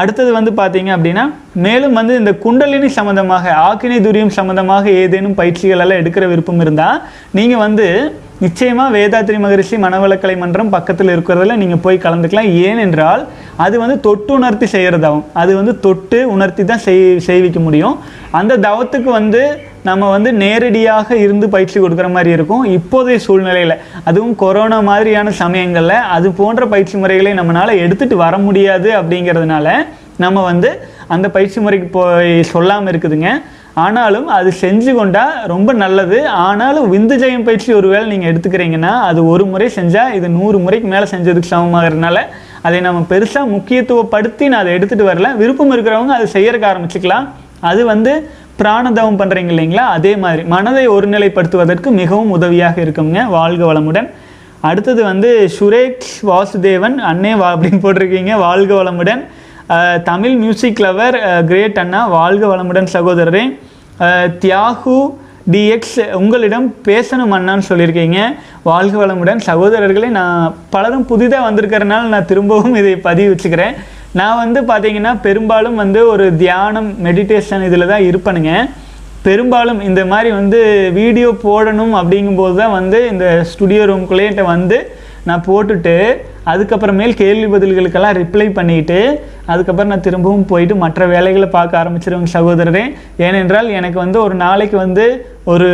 அடுத்தது வந்து பார்த்தீங்க அப்படின்னா மேலும் வந்து இந்த குண்டலினி சம்மந்தமாக ஆக்கினை துரியம் சம்மந்தமாக ஏதேனும் பயிற்சிகள் எல்லாம் எடுக்கிற விருப்பம் இருந்தால் நீங்கள் வந்து நிச்சயமாக வேதாத்ரி மகரிஷி மனவளக்கலை மன்றம் பக்கத்தில் இருக்கிறதுல நீங்கள் போய் கலந்துக்கலாம். ஏனென்றால் அது வந்து தொட்டு உணர்த்தி செய்கிற தவம். அது வந்து தொட்டு உணர்த்தி தான் செய் செய்விக்க முடியும். அந்த தவத்துக்கு வந்து நம்ம வந்து நேரடியாக இருந்து பயிற்சி கொடுக்குற மாதிரி இருக்கும் இப்போதைய சூழ்நிலையில். அதுவும் கொரோனா மாதிரியான சமயங்களில் அது போன்ற பயிற்சி முறைகளை நம்மளால் எடுத்துகிட்டு வர முடியாது. அப்படிங்கிறதுனால நம்ம வந்து அந்த பயிற்சி முறைக்கு போய் சொல்லாமல் இருக்குதுங்க. ஆனாலும் அது செஞ்சு கொண்டால் ரொம்ப நல்லது. ஆனாலும் விந்து ஜெயம் பயிற்சி ஒரு வேளை நீங்கள் எடுத்துக்கிறீங்கன்னா அது ஒரு முறை செஞ்சால் இது நூறு முறைக்கு மேலே செஞ்சதுக்கு சமமாகறதுனால அதை நம்ம பெருசாக முக்கியத்துவப்படுத்தி நான் அதை எடுத்துகிட்டு வரல. விருப்பம் இருக்கிறவங்க அதை செய்யறதுக்கு ஆரம்பிச்சுக்கலாம். அது வந்து பிராணதவம் பண்ணுறீங்க இல்லைங்களா, அதே மாதிரி மனதை ஒருநிலைப்படுத்துவதற்கு மிகவும் உதவியாக இருக்குங்க. வாழ்க வளமுடன். அடுத்தது வந்து சுரேஷ் வாசுதேவன் அண்ணே வா அப்படின்னு போட்டிருக்கீங்க. வாழ்க வளமுடன். தமிழ் மியூசிக் லவர் கிரேட் அண்ணா, வாழ்க வளமுடன் சகோதரரே. தியாகு டிஎக்ஸ் உங்களிடம் பேசணும் அண்ணான்னு சொல்லியிருக்கீங்க. வாழ்க வளமுடன் சகோதரர்களே. நான் பலரும் புதிதாக வந்திருக்கிறதுனால நான் திரும்பவும் இதை பதிவு வச்சுக்கிறேன். நான் வந்து பார்த்தீங்கன்னா பெரும்பாலும் வந்து ஒரு தியானம் மெடிடேஷன் இதில் தான் இருப்பேனுங்க. பெரும்பாலும் இந்த மாதிரி வந்து வீடியோ போடணும் அப்படிங்கும்போது தான் வந்து இந்த ஸ்டுடியோ ரூம்குள்ளேட்ட வந்து நான் போட்டுட்டு அதுக்கப்புறமேல் கேள்வி பதில்களுக்கெல்லாம் ரிப்ளை பண்ணிவிட்டு அதுக்கப்புறம் நான் திரும்பவும் போயிட்டு மற்ற வேலைகளை பார்க்க ஆரம்பிச்சிருவேங்க சகோதரரே. ஏனென்றால் எனக்கு வந்து ஒரு நாளைக்கு வந்து ஒரு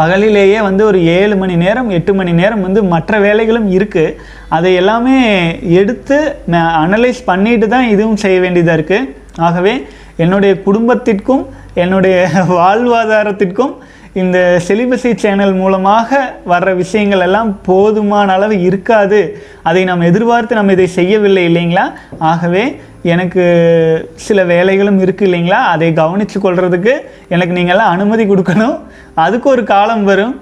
பகலிலேயே வந்து ஒரு ஏழு மணி நேரம் எட்டு மணி நேரம் வந்து மற்ற வேலைகளும் இருக்குது. அதை எல்லாமே எடுத்து நான் அனலைஸ் பண்ணிட்டு தான் இதுவும் செய்ய வேண்டியதாக இருக்குது. ஆகவே என்னுடைய குடும்பத்திற்கும் என்னுடைய வாழ்வாதாரத்திற்கும் இந்த செலிபசி சேனல் மூலமாக வர்ற விஷயங்கள் எல்லாம் போதுமான அளவு இருக்காது. அதை நாம் எதிர்பார்த்து நம்ம இதை செய்யவில்லை இல்லைங்களா. ஆகவே எனக்கு சில வேலைகளும் இருக்குது இல்லைங்களா, அதை கவனித்து கொள்கிறதுக்கு எனக்கு நீங்கள்லாம் அனுமதி கொடுக்கணும். அதுக்கு ஒரு காலம் வரும்.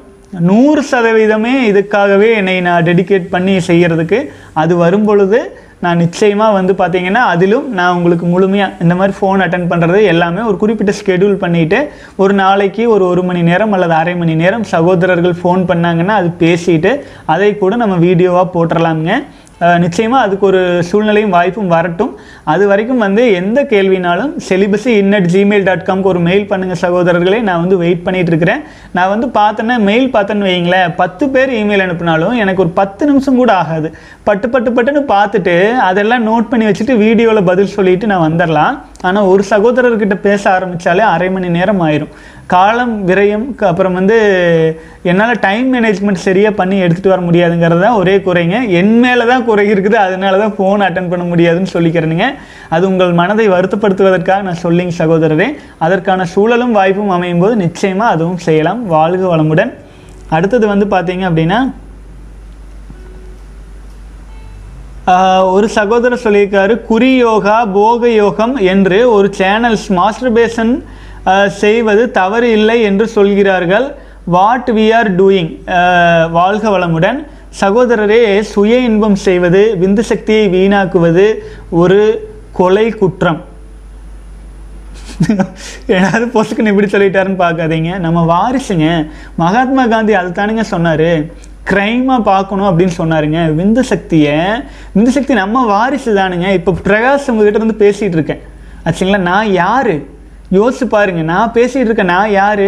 நூறு சதவீதமே இதுக்காகவே என்னை நான் டெடிகேட் பண்ணி செய்கிறதுக்கு அது வரும் பொழுது நான் நிச்சயமாக வந்து பார்த்தீங்கன்னா அதிலும் நான் உங்களுக்கு முழுமையாக இந்த மாதிரி ஃபோன் அட்டன் பண்ணுறது எல்லாமே ஒரு குறிப்பிட்ட ஸ்கெடியூல் பண்ணிவிட்டு ஒரு நாளைக்கு ஒரு ஒரு மணி நேரம் அல்லது அரை மணி நேரம் சகோதரர்கள் ஃபோன் பண்ணாங்கன்னா அது பேசிட்டு அதை கூட நம்ம வீடியோவாக போட்டுடலாமுங்க. நிச்சயமாக அதுக்கு ஒரு சூழ்நிலையும் வாய்ப்பும் வரட்டும். அது வரைக்கும் வந்து எந்த கேள்வினாலும் செலிபசி இன்னட் ஜிமெயில் டாட் காம்க்கு ஒரு மெயில் பண்ணுங்கள் சகோதரர்களே. நான் வந்து வெயிட் பண்ணிகிட்டு இருக்கிறேன். நான் வந்து பார்த்தேன்னா மெயில் பார்த்தேன்னு வைங்களேன், பத்து பேர் இமெயில் அனுப்பினாலும் எனக்கு ஒரு பத்து நிமிஷம் கூட ஆகாது. பட்டு பட்டு பட்டுன்னு பார்த்துட்டு அதெல்லாம் நோட் பண்ணி வச்சுட்டு வீடியோவில் பதில் சொல்லிவிட்டு நான் வந்துடலாம். ஆனால் ஒரு சகோதரர்கிட்ட பேச ஆரம்பித்தாலே அரை மணி நேரம் ஆயிரும். காலம் விரயம். அப்புறம் வந்து என்னால் டைம் மேனேஜ்மெண்ட் சரியாக பண்ணி எடுத்துகிட்டு வர முடியாதுங்கிறது தான் ஒரே குறைங்க. என் மேலே தான் குறை இருக்குது, அதனால தான் ஃபோன் அட்டன் பண்ண முடியாதுன்னு சொல்லிக்கிறேனுங்க. அது உங்கள் மனதை வருத்தப்படுத்துவதற்காக நான் சொல்லிங்க சகோதரரே. அதற்கான சூழலும் வாய்ப்பும் அமையும் போது நிச்சயமாக அதுவும் செய்யலாம். வாழ்க வளமுடன். அடுத்தது வந்து பார்த்தீங்க அப்படின்னா ஒரு சகோதரர் சொல்லியிருக்காரு, குறியோகா போக யோகம் என்று ஒரு சேனல்ஸ் மாஸ்டர்பேஷன் செய்வது தவறு இல்லை என்று சொல்கிறார்கள். What we are doing. வாழ்க வளமுடன். சகோதரரே, சுய இன்பம் செய்வது, விந்து சக்தியை வீணாக்குவது ஒரு கொலை குற்றம். ஏதாவது பொசுக்குன்னு இப்படி சொல்லிட்டாருன்னு பார்க்காதீங்க. நம்ம வாரிசுங்க. மகாத்மா காந்தி அது தானுங்க சொன்னார், கிரைமாக பார்க்கணும் அப்படின்னு சொன்னாருங்க. விந்து சக்தியை விந்து சக்தி நம்ம வாரிசு தானுங்க. இப்போ பிரகாஷ் உங்ககிட்ட வந்து பேசிகிட்டு இருக்கேன் ஆச்சுங்களா, நான் யார் யோசிச்சு பாருங்க. நான் பேசிகிட்டு இருக்கேன், நான் யார்?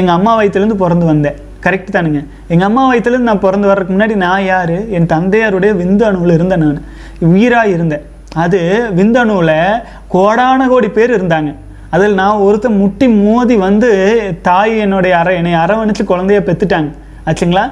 எங்கள் அம்மா வயிற்றுலேருந்து பிறந்து வந்தேன், கரெக்டு தானுங்க. எங்கள் அம்மா வயிற்றுலேருந்து நான் பிறந்து வர்றதுக்கு முன்னாடி நான் யார்? என் தந்தையாருடைய விந்து அணுவில் இருந்தேன், நான் உயிராக இருந்தேன். அது விந்து அணுவில் கோடான கோடி பேர் இருந்தாங்க. அதில் நான் ஒருத்தர் முட்டி மோதி வந்து தாய் என்னுடைய அரை என்னை அரவணைச்சு குழந்தைய பெற்றுட்டாங்க ஆச்சுங்களா.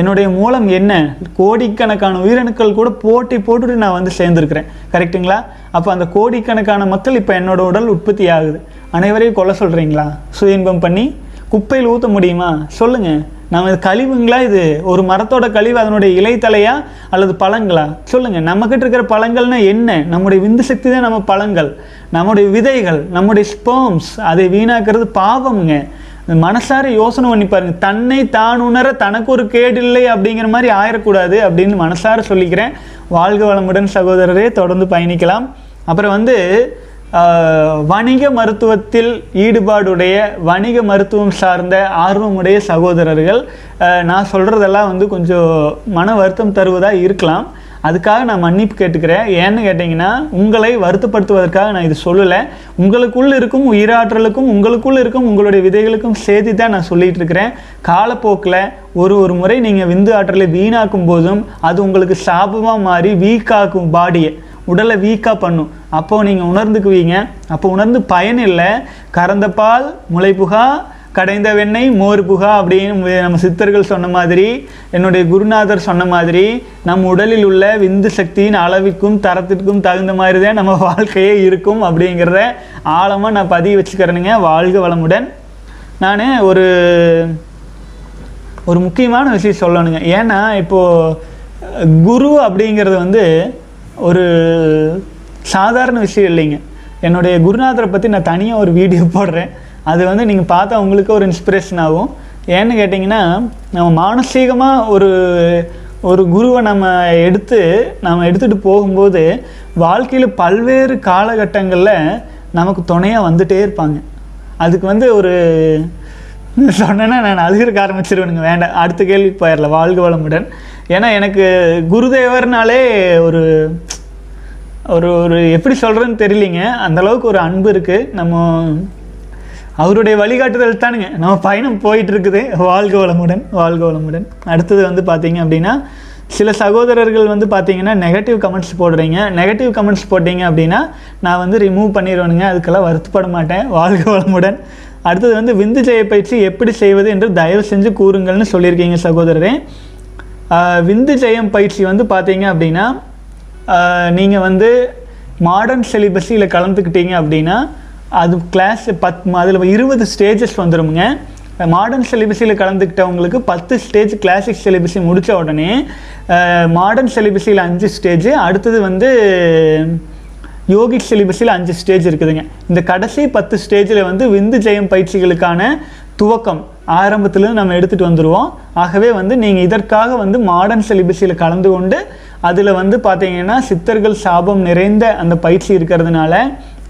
என்னுடைய மூலம் என்ன கோடிக்கணக்கான உயிரணுக்கள் கூட போட்டி போட்டுட்டு நான் வந்து சேர்ந்துருக்கிறேன், கரெக்டுங்களா. அப்போ அந்த கோடிக்கணக்கான மக்கள் இப்போ என்னோட உடல் உற்பத்தி ஆகுது. அனைவரையும் கொலை சொல்கிறீங்களா? சுய இன்பம் பண்ணி குப்பையில் ஊற்ற முடியுமா சொல்லுங்கள். நம்ம இது கழிவுங்களா? இது ஒரு மரத்தோட கழிவு, அதனுடைய இலைத்தலையா அல்லது பழங்களா சொல்லுங்கள். நம்மக்கிட்ட இருக்கிற பழங்கள்னா என்ன? நம்முடைய விந்து சக்தி தான் நம்ம பழங்கள், நம்முடைய விதைகள், நம்முடைய ஸ்பேம்ஸ். அதை வீணாக்கிறது பாவம்ங்க. மனசார யோசனை பண்ணி பாருங்கள். தன்னை தான் உணர தனக்கு ஒரு கேடு இல்லை அப்படிங்கிற மாதிரி ஆயிடக்கூடாது அப்படின்னு மனசார சொல்லிக்கிறேன். வாழ்க வளமுடன் சகோதரரே, தொடர்ந்து பயணிக்கலாம். அப்புறம் வந்து வணிக மருத்துவத்தில் ஈடுபாடுடைய, வணிக மருத்துவம் சார்ந்த ஆர்வமுடைய சகோதரர்கள், நான் சொல்கிறதெல்லாம் வந்து கொஞ்சம் மன வருத்தம் தருவதாக இருக்கலாம். அதுக்காக நான் மன்னிப்பு கேட்டுக்கிறேன். ஏன்னு கேட்டிங்கன்னா உங்களை வருத்தப்படுத்துவதற்காக நான் இது சொல்லலை. உங்களுக்குள்ளே இருக்கும் உயிராற்றலுக்கும் உங்களுக்குள்ளே இருக்கும் உங்களுடைய விதைகளுக்கும் சேர்த்து தான் நான் சொல்லிகிட்டு இருக்கிறேன். காலப்போக்கில் ஒரு ஒரு முறை நீங்கள் விந்து ஆற்றலை வீணாக்கும் போதும் அது உங்களுக்கு சாபமாக மாறி வீக்காக்கும், பாடியை உடலை வீக்காக பண்ணும். அப்போது நீங்கள் உணர்ந்துக்குவீங்க. அப்போ உணர்ந்து பயன் இல்லை. கறந்த பால் முளைப்புகா, கடைந்த வெண்ணெய் மோர் புகா அப்படின்னு நம்ம சித்தர்கள் சொன்ன மாதிரி, என்னுடைய குருநாதர் சொன்ன மாதிரி, நம் உடலில் உள்ள விந்து சக்தியின் அளவிற்கும் தரத்திற்கும் தகுந்த மாதிரி தான் நம்ம வாழ்க்கையே இருக்கும் அப்படிங்கிறத ஆழமாக நான் பதிய வச்சுக்கிறேனுங்க. வாழ்க வளமுடன். நான் ஒரு ஒரு முக்கியமான விஷயம் சொல்லணுங்க. ஏன்னா இப்போது குரு அப்படிங்கிறது வந்து ஒரு சாதாரண விஷயம் இல்லைங்க. என்னுடைய குருநாதரை பற்றி நான் தனியாக ஒரு வீடியோ போடுறேன். அது வந்து நீங்கள் பார்த்தா உங்களுக்கு ஒரு இன்ஸ்பிரேஷன் ஆகும். ஏன்னு கேட்டிங்கன்னா நம்ம மானசீகமாக ஒரு ஒரு குருவை நம்ம எடுத்து நம்ம எடுத்துகிட்டு போகும்போது வாழ்க்கையில் பல்வேறு காலகட்டங்களில் நமக்கு துணையாக வந்துகிட்டே இருப்பாங்க. அதுக்கு வந்து ஒரு சொன்னேன்னா நான் அழுகிறக்க ஆரம்பிச்சிருவேனுங்க. வேண்டாம், அடுத்த கேள்விக்கு போயிடலாம். வாழ்க வளமுடன். ஏன்னா எனக்கு குருதேவர்னாலே ஒரு ஒரு ஒரு எப்படி சொல்கிறேன்னு தெரியலிங்க. அந்தளவுக்கு ஒரு அன்பு இருக்குது. நம்ம அவருடைய வழிகாட்டுதல் தானுங்க நம்ம பயணம் போயிட்டுருக்குது. வாழ்க வளமுடன், வாழ்க வளமுடன். அடுத்தது வந்து பார்த்தீங்க அப்படின்னா சில சகோதரர்கள் வந்து பார்த்தீங்கன்னா நெகட்டிவ் கமெண்ட்ஸ் போடுறீங்க. நெகட்டிவ் கமெண்ட்ஸ் போட்டீங்க அப்படின்னா நான் வந்து ரிமூவ் பண்ணிடுவேனுங்க. அதுக்கெல்லாம் வருத்தப்பட மாட்டேன். வாழ்க வளமுடன். அடுத்தது வந்து விந்து ஜெய பயிற்சி எப்படி செய்வது என்று தயவு செஞ்சு கூறுங்கள்னு சொல்லியிருக்கீங்க சகோதரரே. விந்து ஜெயம் பயிற்சி வந்து பார்த்தீங்க அப்படின்னா நீங்கள் வந்து மாடர்ன் செலிபஸியில் கலந்துக்கிட்டீங்க அப்படின்னா அது கிளாஸ் பத் அதில் இருபது ஸ்டேஜஸ் வந்துடுங்க. மாடர்ன் செலிபஸியில் கலந்துக்கிட்டவங்களுக்கு பத்து ஸ்டேஜ் கிளாசிக் செலிபஸி முடித்த உடனே மாடர்ன் செலிபஸியில் அஞ்சு ஸ்டேஜ், அடுத்தது வந்து யோகிக் செலிபஸியில் அஞ்சு ஸ்டேஜ் இருக்குதுங்க. இந்த கடைசி பத்து ஸ்டேஜில் வந்து விந்து ஜெயம் பயிற்சிகளுக்கான துவக்கம் ஆரம்பத்திலேருந்து நம்ம எடுத்துகிட்டு வந்துடுவோம். ஆகவே வந்து நீங்கள் இதற்காக வந்து மாடர்ன் செலிபஸியில் கலந்து கொண்டு அதில் வந்து பார்த்தீங்கன்னா சித்தர்கள் சாபம் நிறைந்த அந்த பயிற்சி இருக்கிறதுனால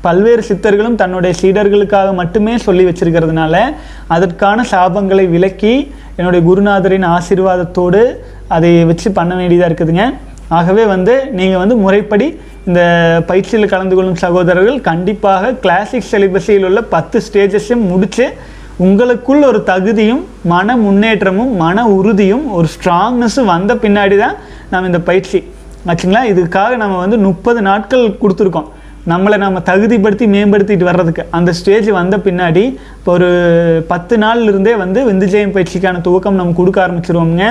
பல்வேறு சித்தர்களும் தன்னுடைய சீடர்களுக்காக மட்டுமே சொல்லி வச்சிருக்கிறதுனால அதற்கான சாபங்களை விலக்கி என்னுடைய குருநாதரின் ஆசீர்வாதத்தோடு அதை வச்சு பண்ண வேண்டியதாக இருக்குதுங்க. ஆகவே வந்து நீங்கள் வந்து முறைப்படி இந்த பயிற்சியில் கலந்து கொள்ளும் சகோதரர்கள் கண்டிப்பாக கிளாசிக் செலிபஸியில் உள்ள பத்து ஸ்டேஜஸையும் முடித்து உங்களுக்குள் ஒரு தகுதியும் மன முன்னேற்றமும் மன உறுதியும் ஒரு ஸ்ட்ராங்னஸும் வந்த பின்னாடி தான் நம்ம இந்த பயிற்சி ஆச்சுங்களா. இதுக்காக நம்ம வந்து முப்பது நாட்கள் கொடுத்துருக்கோம். நம்மளை நம்ம தகுதிப்படுத்தி மேம்படுத்திட்டு வர்றதுக்கு அந்த ஸ்டேஜ் வந்த பின்னாடி இப்போ ஒரு பத்து நாள்லேருந்தே வந்து விந்து ஜெயம் பயிற்சிக்கான துவக்கம் நம்ம கொடுக்க ஆரம்பிச்சிருவோங்க.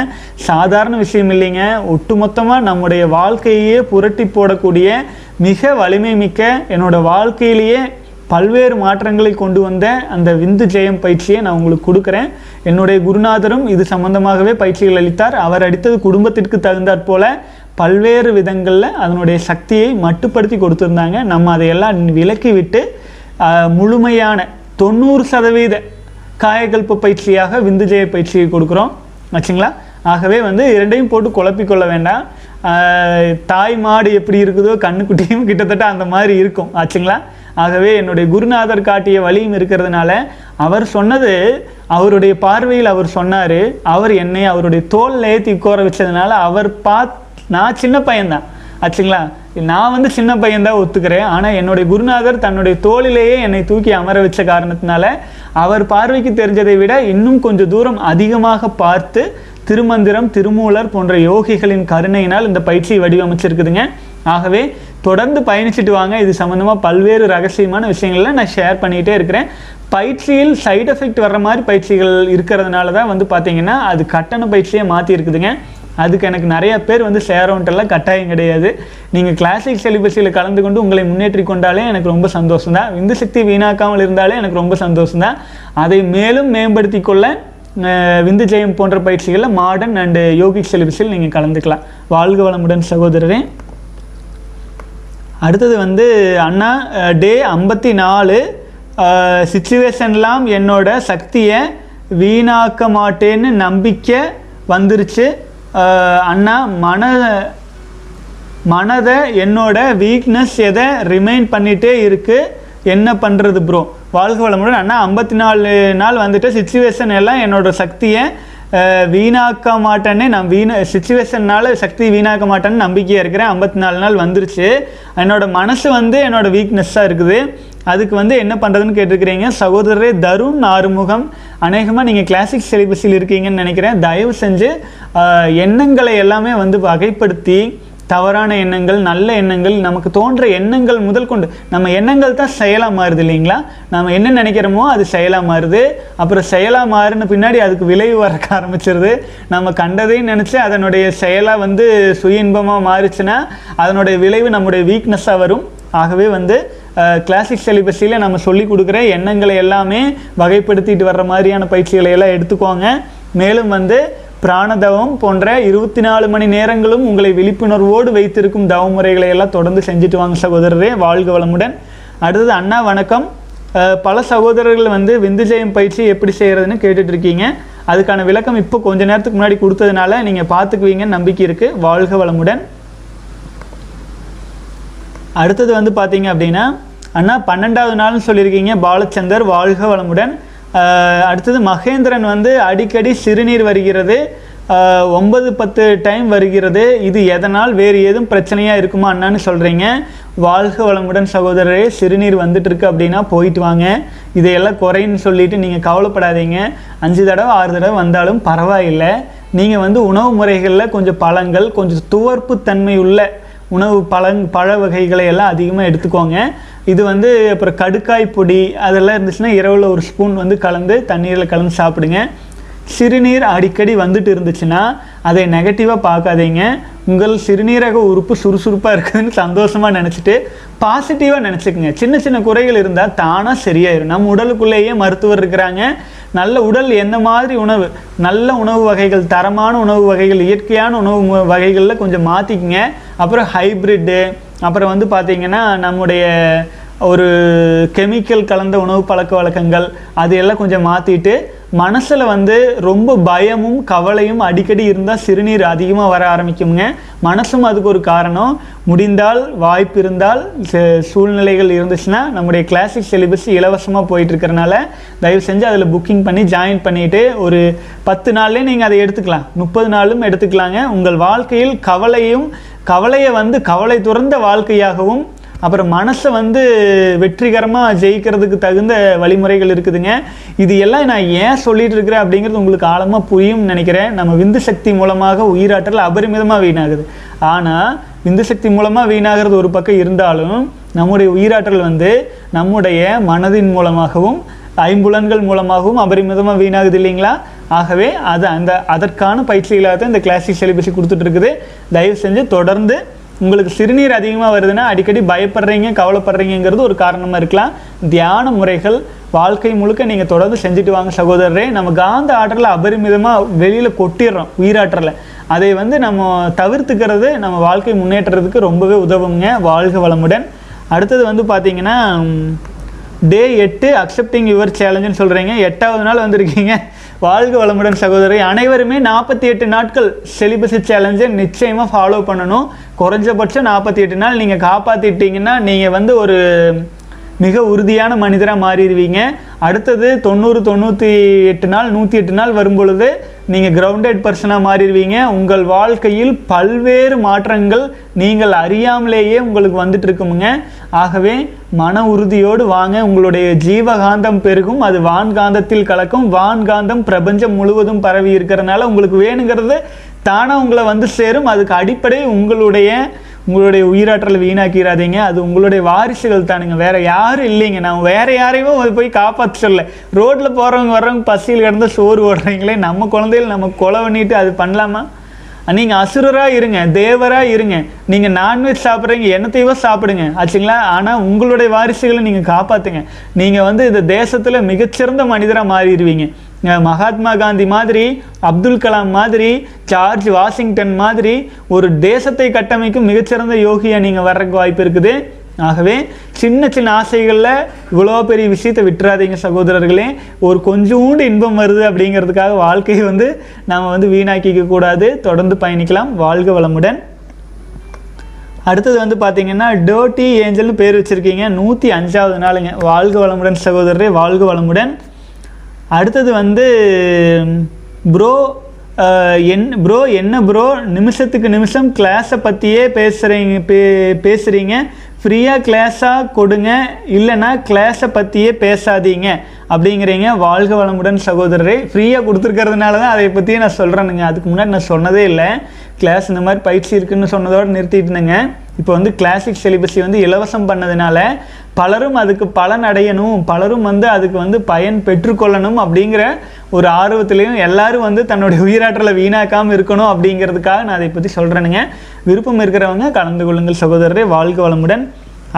சாதாரண விஷயம் இல்லைங்க. ஒட்டு மொத்தமாக நம்முடைய வாழ்க்கையே புரட்டி போடக்கூடிய மிக வலிமை மிக்க, என்னோடய வாழ்க்கையிலேயே பல்வேறு மாற்றங்களை கொண்டு வந்த அந்த விந்து ஜெயம் பயிற்சியை நான் உங்களுக்கு கொடுக்குறேன். என்னுடைய குருநாதரும் இது சம்பந்தமாகவே பயிற்சிகள் அளித்தார். அவர் அடித்தது குடும்பத்திற்கு தகுந்தாற் போல பல்வேறு விதங்களில் அதனுடைய சக்தியை மட்டுப்படுத்தி கொடுத்துருந்தாங்க. நம்ம அதையெல்லாம் விலக்கி விட்டு முழுமையான தொண்ணூறு சதவீத காயகல்ப பயிற்சியாக விந்து ஜெய பயிற்சியை கொடுக்குறோம் ஆச்சுங்களா. ஆகவே வந்து இரண்டையும் போட்டு குழப்பிக்கொள்ள வேண்டாம். தாய் மாடு எப்படி இருக்குதோ கண்ணுக்குட்டியும் கிட்டத்தட்ட அந்த மாதிரி இருக்கும் ஆச்சுங்களா. ஆகவே என்னுடைய குருநாதர் காட்டிய வழியும் இருக்கிறதுனால அவர் சொன்னது அவருடைய பார்வையில் அவர் சொன்னார். அவர் என்னை அவருடைய தோளில் ஏற்றி கோர வச்சதுனால அவர் பார்த்து, நான் சின்ன பையன்தான் ஆச்சுங்களா, நான் வந்து சின்ன பையன்தான் ஒத்துக்கிறேன். ஆனால் என்னுடைய குருநாதர் தன்னுடைய தோளிலேயே என்னை தூக்கி அமர வச்ச காரணத்தினால அவர் பார்வைக்கு தெரிஞ்சதை விட இன்னும் கொஞ்சம் தூரம் அதிகமாக பார்த்து திருமந்திரம் திருமூலர் போன்ற யோகிகளின் கருணையினால் இந்த பயிற்சியை வடிவமைச்சிருக்குதுங்க. ஆகவே தொடர்ந்து பயணிச்சுட்டு வாங்க. இது சம்மந்தமாக பல்வேறு ரகசியமான விஷயங்கள்லாம் நான் ஷேர் பண்ணிகிட்டே இருக்கிறேன். பயிற்சியில் சைடு எஃபெக்ட் வர்ற மாதிரி பயிற்சிகள் இருக்கிறதுனால தான் வந்து பார்த்திங்கன்னா அது கட்டண பயிற்சியை மாற்றிருக்குதுங்க. அதுக்கு எனக்கு நிறையா பேர் வந்து சேரவுண்டெல்லாம் கட்டாயம் கிடையாது. நீங்கள் கிளாசிக் செலிபஸியில் கலந்து கொண்டு உங்களை முன்னேற்றி கொண்டாலே எனக்கு ரொம்ப சந்தோஷம்தான். விந்து சக்தி வீணாக்காமல் இருந்தாலே எனக்கு ரொம்ப சந்தோஷம்தான். அதை மேலும் மேம்படுத்தி கொள்ள விந்து ஜெயம் போன்ற பயிற்சிகளில் மாடர்ன் அண்டு யோகிக் செலிபஸில் நீங்கள் கலந்துக்கலாம். வாழ்க வளமுடன் சகோதரரே. அடுத்தது வந்து அண்ணா டே ஐம்பத்தி நாலு சிச்சுவேஷன்லாம் என்னோட சக்தியை வீணாக்க மாட்டேன்னு நம்பிக்கை வந்துருச்சு அண்ணா. மன மனதை என்னோட வீக்னஸ் எதை ரிமைண்ட் பண்ணிகிட்டே இருக்குது, என்ன பண்ணுறது ப்ரோ? வாழ்க வளமுடன் அண்ணா. ஐம்பத்தி நாலு நாள் வந்துட்டு சிச்சுவேஷன் எல்லாம் என்னோடய சக்தியை வீணாக்க மாட்டேன்னு நான் வீண சிச்சுவேஷன்னால் சக்தி வீணாக்க மாட்டேன்னு நம்பிக்கையாக இருக்கிறேன். ஐம்பத்தி நாலு நாள் வந்துருச்சு. என்னோடய மனசு வந்து என்னோடய வீக்னஸ்ஸாக இருக்குது. அதுக்கு வந்து என்ன பண்ணுறதுன்னு கேட்டிருக்கிறீங்க சகோதரரே. தருண் ஆறுமுகம், அநேகமாக நீங்கள் கிளாசிக் சிலபஸில் இருக்கீங்கன்னு நினைக்கிறேன். தயவு செஞ்சு எண்ணங்களை எல்லாமே வந்து வகைப்படுத்தி தவறான எண்ணங்கள், நல்ல எண்ணங்கள், நமக்கு தோன்ற எண்ணங்கள் முதல் கொண்டு நம்ம எண்ணங்கள் தான் செயலாக மாறுது இல்லைங்களா. நம்ம என்ன நினைக்கிறோமோ அது செயலாக மாறுது. அப்புறம் செயலாக மாறுன பின்னாடி அதுக்கு விளைவு வரக்க ஆரம்பிச்சிருது. நம்ம கண்டதையும் நினச்சி அதனுடைய செயலாக வந்து சுய இன்பமாக மாறுச்சுன்னா அதனுடைய விளைவு நம்முடைய வீக்னஸாக வரும். ஆகவே வந்து கிளாசிக் செலிபஸியில் நம்ம சொல்லிக் கொடுக்குற எண்ணங்களை எல்லாமே வகைப்படுத்திட்டு வர்ற மாதிரியான பயிற்சிகளை எல்லாம் எடுத்துக்கோங்க. மேலும் வந்து பிராணதவம் போன்ற இருபத்தி நாலு மணி நேரங்களும் உங்களை விழிப்புணர்வோடு வைத்திருக்கும் தவ முறைகளை எல்லாம் தொடர்ந்து செஞ்சுட்டு வாங்க சகோதரரே. வாழ்க வளமுடன். அடுத்தது அண்ணா வணக்கம். பல சகோதரர்கள் வந்து விந்து ஜெயம் பயிற்சி எப்படி செய்கிறதுன்னு கேட்டுட்டு இருக்கீங்க. அதுக்கான விளக்கம் இப்போ கொஞ்ச நேரத்துக்கு முன்னாடி கொடுத்ததுனால நீங்கள் பார்த்துக்குவீங்கன்னு நம்பிக்கை இருக்குது. வாழ்க வளமுடன். அடுத்தது வந்து பார்த்தீங்க அப்படின்னா அண்ணா பன்னெண்டாவது நாள்னு சொல்லியிருக்கீங்க பாலச்சந்தர். வாழ்க வளமுடன். அடுத்தது மகேந்திரன் வந்து அடிக்கடி சிறுநீர் வருகிறது, ஒன்பது பத்து டைம் வருகிறது, இது எதனால், வேறு ஏதும் பிரச்சனையாக இருக்குமா அண்ணான்னு சொல்கிறீங்க. வாழ்க வளமுடன் சகோதரரே. சிறுநீர் வந்துட்டுருக்கு அப்படின்னா போயிட்டு வாங்க. இதையெல்லாம் குறைன்னு சொல்லிவிட்டு நீங்கள் கவலைப்படாதீங்க. அஞ்சு தடவை ஆறு தடவை வந்தாலும் பரவாயில்லை. நீங்கள் வந்து உணவு முறைகளில் கொஞ்சம் பழங்கள், கொஞ்சம் துவர்ப்பு தன்மை உள்ள உணவு பழங் பழ வகைகளை எல்லாம் அதிகமாக எடுத்துக்கோங்க. இது வந்து அப்புறம் கடுக்காய் பொடி அதெல்லாம் இருந்துச்சுன்னா இரவில் ஒரு ஸ்பூன் வந்து கலந்து தண்ணீரில் கலந்து சாப்பிடுங்க. சிறுநீர் அடிக்கடி வந்துட்டு இருந்துச்சுன்னா அதை நெகட்டிவாக பார்க்காதீங்க. உங்கள் சிறுநீரக உறுப்பு சுறுசுறுப்பாக இருக்குதுன்னு சந்தோஷமாக நினச்சிட்டு பாசிட்டிவாக நினச்சிக்கோங்க. சின்ன சின்ன குறைகள் இருந்தால் தானாக சரியாயிடும். நம்ம உடலுக்குள்ளேயே மருத்துவர் இருக்கிறாங்க. நல்ல உடல் எந்த மாதிரி உணவு, நல்ல உணவு வகைகள், தரமான உணவு வகைகள், இயற்கையான உணவு வகைகளில் கொஞ்சம் மாற்றிக்குங்க. அப்புறம் ஹைப்ரிட்டு, அப்புறம் வந்து பார்த்திங்கன்னா நம்முடைய ஒரு கெமிக்கல் கலந்த உணவு பழக்க வழக்கங்கள் அதையெல்லாம் கொஞ்சம் மாற்றிட்டு மனசில் வந்து ரொம்ப பயமும் கவலையும் அடிக்கடி இருந்தால் சிறுநீர் அதிகமாக வர ஆரம்பிக்குங்க. மனசும் அதுக்கு ஒரு காரணம். முடிந்தால் வாய்ப்பு இருந்தால் சூழ்நிலைகள் இருந்துச்சுன்னா நம்முடைய கிளாசிக் சிலபஸ் இலவசமாக போயிட்டுருக்கிறனால தயவு செஞ்சு அதில் புக்கிங் பண்ணி ஜாயின் பண்ணிவிட்டு ஒரு பத்து நாள்லேயே நீங்கள் அதை எடுத்துக்கலாம், முப்பது நாளும் எடுத்துக்கலாங்க. உங்கள் வாழ்க்கையில் கவலையும் கவலையை வந்து கவலை துறந்த வாழ்க்கையாகவும் அப்புறம் மனசை வந்து வெற்றிகரமாக ஜெயிக்கிறதுக்கு தகுந்த வழிமுறைகள் இருக்குதுங்க. இது எல்லாம் நான் ஏன் சொல்லிகிட்டு இருக்கிறேன் அப்படிங்கிறது உங்களுக்கு ஆழமாக புரியும்னு நினைக்கிறேன். நம்ம விந்து சக்தி மூலமாக உயிராற்றல் அபரிமிதமாக வீணாகுது. ஆனால் விந்து சக்தி மூலமாக வீணாகிறது ஒரு பக்கம் இருந்தாலும் நம்முடைய உயிராற்றல் வந்து நம்முடைய மனதின் மூலமாகவும் ஐம்புலன்கள் மூலமாகவும் அபரிமிதமாக வீணாகுது இல்லைங்களா? ஆகவே அது அந்த அதற்கான பயிற்சிகளாகத்தான் இந்த கிளாசிக் செலிபஸி கொடுத்துட்டு இருக்குது. தயவு செஞ்சு தொடர்ந்து உங்களுக்கு சிறுநீர் அதிகமாக வருதுன்னா அடிக்கடி பயப்படுறீங்க, கவலைப்படுறீங்கிறது ஒரு காரணமாக இருக்கலாம். தியான முறைகள் வாழ்க்கை முழுக்க நீங்கள் தொடர்ந்து செஞ்சுட்டு வாங்க சகோதரரே. நம்ம காந்த ஆற்றலை அபரிமிதமாக வெளியில் கொட்டிடுறோம் உயிராற்றலை. அதை வந்து நம்ம தவிர்த்துக்கிறது நம்ம வாழ்க்கை முன்னேற்றத்துக்கு ரொம்பவே உதவுங்க. வாழ்க வளமுடன். அடுத்தது வந்து பார்த்தீங்கன்னா டே எட்டு அக்செப்டிங் யுவர் சேலஞ்சுன்னு சொல்கிறீங்க, எட்டாவது நாள் வந்திருக்கீங்க. வாழ்க வளமுடன் சகோதரி. அனைவருமே நாற்பத்தி எட்டு நாட்கள் செலிபஸி சேலஞ்சை நிச்சயமாக ஃபாலோ பண்ணணும். குறைஞ்சபட்சம் நாற்பத்தி எட்டு நாள் நீங்கள் காப்பாற்றிட்டீங்கன்னா நீங்கள் வந்து ஒரு மிக உறுதியான மனிதராக மாறிடுவீங்க. அடுத்தது தொண்ணூறு தொண்ணூற்றி எட்டு நாள் நூற்றி எட்டு நாள் வரும்பொழுது நீங்கள் கிரவுண்டட் பர்சனாக மாறிடுவீங்க. உங்கள் வாழ்க்கையில் பல்வேறு மாற்றங்கள் நீங்கள் அறியாமலேயே உங்களுக்கு வந்துட்டு இருக்குமுங்க. ஆகவே மன உறுதியோடு வாங்க. உங்களுடைய ஜீவகாந்தம் பெருகும், அது வான்காந்தத்தில் கலக்கும். வான்காந்தம் பிரபஞ்சம் முழுவதும் பரவி இருக்கிறதுனால உங்களுக்கு வேணுங்கிறது தானாக உங்களை வந்து சேரும். அதுக்கு அடிப்படை உங்களுடைய உங்களுடைய உயிராற்றலை வீணாக்கிறாதீங்க. அது உங்களுடைய வாரிசுகள் தானுங்க, வேறு யாரும் இல்லைங்க. நான் வேறு யாரையும் அது போய் காப்பாற்ற சொல்லலை. ரோட்டில் போகிறவங்க வர்றவங்க பசியில் கிடந்து சோறு ஓடுறீங்களே, நம்ம குழந்தைகள் நம்ம கொலை பண்ணிட்டு அது பண்ணலாமா? நீங்கள் அசுரராக இருங்க, தேவராக இருங்க. நீங்கள் நான்வெஜ் சாப்பிட்றீங்க, என்னத்தையோ சாப்பிடுங்க ஆச்சுங்களா. ஆனால் உங்களுடைய வாரிசுகளை நீங்கள் காப்பாற்றுங்க. நீங்கள் வந்து இந்த தேசத்தில் மிகச்சிறந்த மனிதராக மாறிடுவீங்க. மகாத்மா காந்தி மாதிரி, அப்துல் கலாம் மாதிரி, ஜார்ஜ் வாஷிங்டன் மாதிரி ஒரு தேசத்தை கட்டமைக்கும் மிகச்சிறந்த யோகியாக நீங்கள் வர்றதுக்கு வாய்ப்பு இருக்குது. ஆகவே சின்ன சின்ன ஆசைகளில் இவ்வளோ பெரிய விஷயத்தை விட்டுறாதீங்க சகோதரர்களே. ஒரு கொஞ்சோண்டு இன்பம் வருது அப்படிங்கிறதுக்காக வாழ்க்கையை வந்து நாம் வந்து வீணாக்கிக்க கூடாது. தொடர்ந்து பயணிக்கலாம். வாழ்க வளமுடன். அடுத்தது வந்து பார்த்தீங்கன்னா டோட்டி ஏஞ்சல்னு பேர் வச்சுருக்கீங்க, நூற்றி அஞ்சாவது நாளுங்க. வாழ்க வளமுடன் சகோதரரே, வாழ்க வளமுடன். அடுத்தது வந்து ப்ரோ என் ப்ரோ என்ன ப்ரோ நிமிஷத்துக்கு நிமிஷம் கிளாஸை பற்றியே பேசுகிறீங்க பே பேசுகிறீங்க ஃப்ரீயாக கிளாஸாக கொடுங்க, இல்லைன்னா கிளாஸை பற்றியே பேசாதீங்க அப்படிங்கிறீங்க. வாழ்க வளமுடன் சகோதரரே. ஃப்ரீயாக கொடுத்துருக்கிறதுனால தான் அதை பற்றியே நான் சொல்கிறேனுங்க. அதுக்கு முன்னாடி நான் சொன்னதே இல்லை. கிளாஸ் இந்த மாதிரி பயிற்சி இருக்குதுன்னு சொன்னதோடு நிறுத்திட்டு இருந்தேங்க. இப்போ வந்து கிளாசிக் செலிபஸி வந்து இலவசம் பண்ணதுனால பலரும் அதுக்கு பலன் அடையணும், பலரும் வந்து அதுக்கு வந்து பயன் பெற்றுக்கொள்ளணும் அப்படிங்கிற ஒரு ஆர்வத்திலையும் எல்லாரும் வந்து தன்னுடைய உயிராற்றலை வீணாக்காமல் இருக்கணும் அப்படிங்கிறதுக்காக நான் அதை பற்றி சொல்கிறேனுங்க. விருப்பம் இருக்கிறவங்க கலந்து கொள்ளுங்கள் சகோதரரே. வாழ்க வளமுடன்.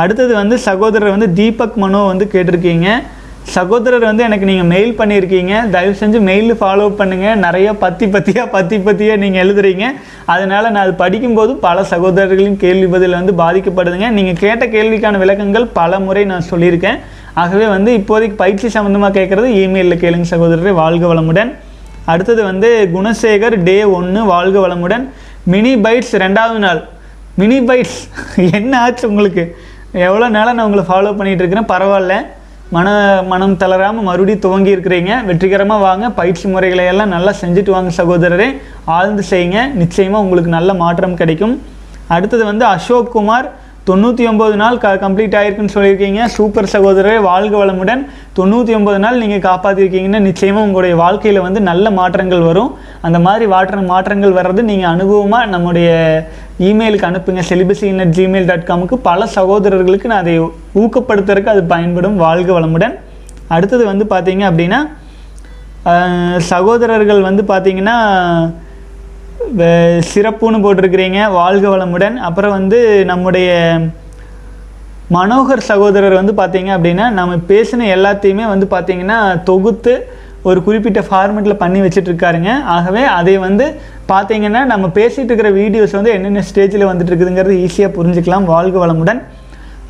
அடுத்தது வந்து சகோதரர் வந்து தீபக் மனோ வந்து கேட்டிருக்கீங்க. சகோதரர் வந்து எனக்கு நீங்கள் மெயில் பண்ணியிருக்கீங்க. தயவு செஞ்சு மெயிலில் ஃபாலோ பண்ணுங்கள். நிறையா பற்றி பற்றியாக பற்றி பற்றியாக நீங்கள் எழுதுறீங்க. அதனால் நான் அது படிக்கும்போது பல சகோதரர்களின் கேள்வி பதில் வந்து பாதிக்கப்படுதுங்க. நீங்கள் கேட்ட கேள்விக்கான விளக்கங்கள் பல முறை நான் சொல்லியிருக்கேன். ஆகவே வந்து இப்போதைக்கு பயிற்சி சம்மந்தமாக கேட்குறது இமெயிலில் கேளுங்க சகோதரரே. வாழ்க வளமுடன். அடுத்தது வந்து குணசேகர் டே ஒன்று. வாழ்க வளமுடன். மினி பைட்ஸ் ரெண்டாவது நாள். மினி பைட்ஸ் என்ன ஆச்சு உங்களுக்கு? எவ்வளோ நாளாக நான் உங்களை ஃபாலோ பண்ணிகிட்டு இருக்கிறேன். பரவாயில்ல, மன மனம் தளராமல் மறுபடியும் துவங்கி இருக்கிறீங்க. வெற்றிகரமாக வாங்க. பயிற்சி முறைகளை எல்லாம் நல்லா செஞ்சுட்டு வாங்க சகோதரரே. ஆழ்ந்து செய்யுங்க, நிச்சயமாக உங்களுக்கு நல்ல மாற்றம் கிடைக்கும். அடுத்தது வந்து அசோக் குமார் தொண்ணூற்றி ஒம்பது நாள் க கம்ப்ளீட் ஆகிருக்குன்னு சொல்லியிருக்கீங்க. சூப்பர் சகோதரரே, வாழ்க வளமுடன். தொண்ணூற்றி ஒம்பது நாள் நீங்கள் காப்பாற்றிருக்கீங்கன்னா நிச்சயமாக உங்களுடைய வாழ்க்கையில் வந்து நல்ல மாற்றங்கள் வரும். அந்த மாதிரி மாற்ற மாற்றங்கள் வர்றது நீங்கள் அனுபவமாக நம்முடைய இமெயிலுக்கு அனுப்புங்க. செலிபஸி இன்னட் ஜிமெயில் டாட் காமுக்கு பல சகோதரர்களுக்கு நான் அதை ஊக்கப்படுத்துறதுக்கு அது பயன்படும். வாழ்க வளமுடன். அடுத்தது வந்து பார்த்தீங்க அப்படின்னா சகோதரர்கள் வந்து பார்த்தீங்கன்னா சிறப்புன்னு போட்டிருக்கிறீங்க. வாழ்க வளமுடன். அப்புறம் வந்து நம்முடைய மனோகர் சகோதரர் வந்து பார்த்தீங்க அப்படின்னா நம்ம பேசின எல்லாத்தையுமே வந்து பார்த்தீங்கன்னா தொகுத்து ஒரு குறிப்பிட்ட ஃபார்மெட்டில் பண்ணி வச்சிட்ருக்காருங்க. ஆகவே அதை வந்து பார்த்தீங்கன்னா நம்ம பேசிகிட்டு இருக்கிற வீடியோஸ் வந்து என்னென்ன ஸ்டேஜில் வந்துட்டு இருக்குதுங்கிறது ஈஸியாக புரிஞ்சுக்கலாம். வாழ்க வளமுடன்.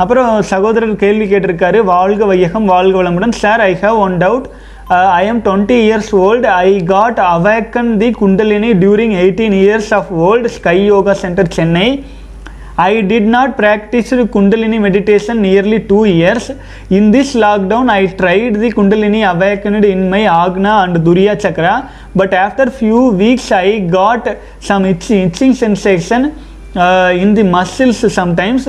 அப்புறம் சகோதரர் கேள்வி கேட்டிருக்காரு. வாழ்க வையகம், வாழ்க வளமுடன். Sir, I have one doubt. Uh, I am twenty years old. I got awakened the Kundalini during eighteen years of old. Sky Yoga Center, Chennai. I did not practice the Kundalini meditation nearly two years. In this lockdown, I tried the Kundalini awakened in my Agna and Durya Chakra. But after few weeks, I got some itching, itching sensation uh, in the muscles sometimes.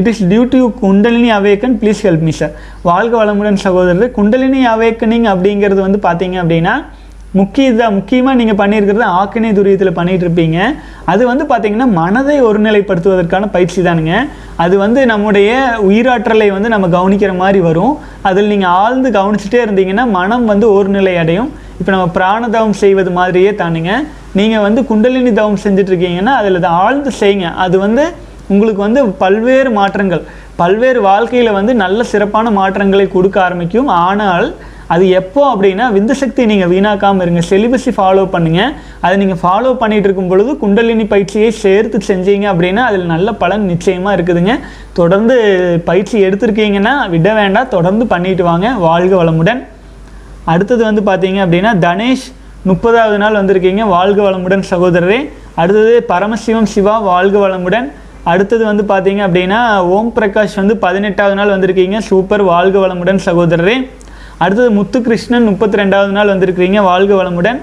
It is due to kundalini awaken, please help me sir. வாழ்க வளமுடன் சகோதரர். Kundalini awakening அப்படிங்கிறது வந்து பார்த்தீங்க அப்படின்னா முக்கிய இதாக முக்கியமாக நீங்கள் பண்ணியிருக்கிறது ஆக்கினை துரியத்தில் பண்ணிகிட்டு இருப்பீங்க. அது வந்து பார்த்திங்கன்னா மனதை ஒருநிலைப்படுத்துவதற்கான பயிற்சி தானுங்க. அது வந்து நம்முடைய உயிராற்றலை வந்து நம்ம கவனிக்கிற மாதிரி வரும். அதில் நீங்கள் ஆழ்ந்து கவனிச்சுட்டே இருந்தீங்கன்னா மனம் வந்து ஒருநிலை அடையும். இப்போ நம்ம பிராணதவம் செய்வது மாதிரியே தானுங்க. நீங்கள் வந்து குண்டலினி தவம் செஞ்சிட்ருக்கீங்கன்னா அதில் அதை ஆழ்ந்து செய்யுங்க. அது வந்து உங்களுக்கு வந்து பல்வேறு மாற்றங்கள் பல்வேறு வாழ்க்கையில் வந்து நல்ல சிறப்பான மாற்றங்களை கொடுக்க ஆரம்பிக்கும். ஆனால் அது எப்போ அப்படின்னா விந்துசக்தி நீங்கள் வீணாக்காமல் இருங்க, செலிபஸி ஃபாலோ பண்ணுங்கள். அதை நீங்கள் ஃபாலோ பண்ணிகிட்டு இருக்கும் பொழுது குண்டலினி பயிற்சியை சேர்த்து செஞ்சீங்க அப்படின்னா அதில் நல்ல பலன் நிச்சயமாக இருக்குதுங்க. தொடர்ந்து பயிற்சி எடுத்திருக்கீங்கன்னா விட வேண்டாம், தொடர்ந்து பண்ணிட்டு வாங்க. வாழ்க வளமுடன். அடுத்தது வந்து பார்த்தீங்க அப்படின்னா தனேஷ் முப்பதாவது நாள் வந்திருக்கீங்க, வாழ்க வளமுடன் சகோதரரே. அடுத்தது பரமசிவம் சிவா, வாழ்க வளமுடன். அடுத்தது வந்து பார்த்தீங்க அப்படின்னா ஓம் பிரகாஷ் வந்து பதினெட்டாவது நாள் வந்திருக்கீங்க, சூப்பர், வாழ்க வளமுடன் சகோதரரே. அடுத்தது முத்துகிருஷ்ணன் முப்பத்தி ரெண்டாவது நாள் வந்திருக்கிறீங்க, வாழ்க வளமுடன்.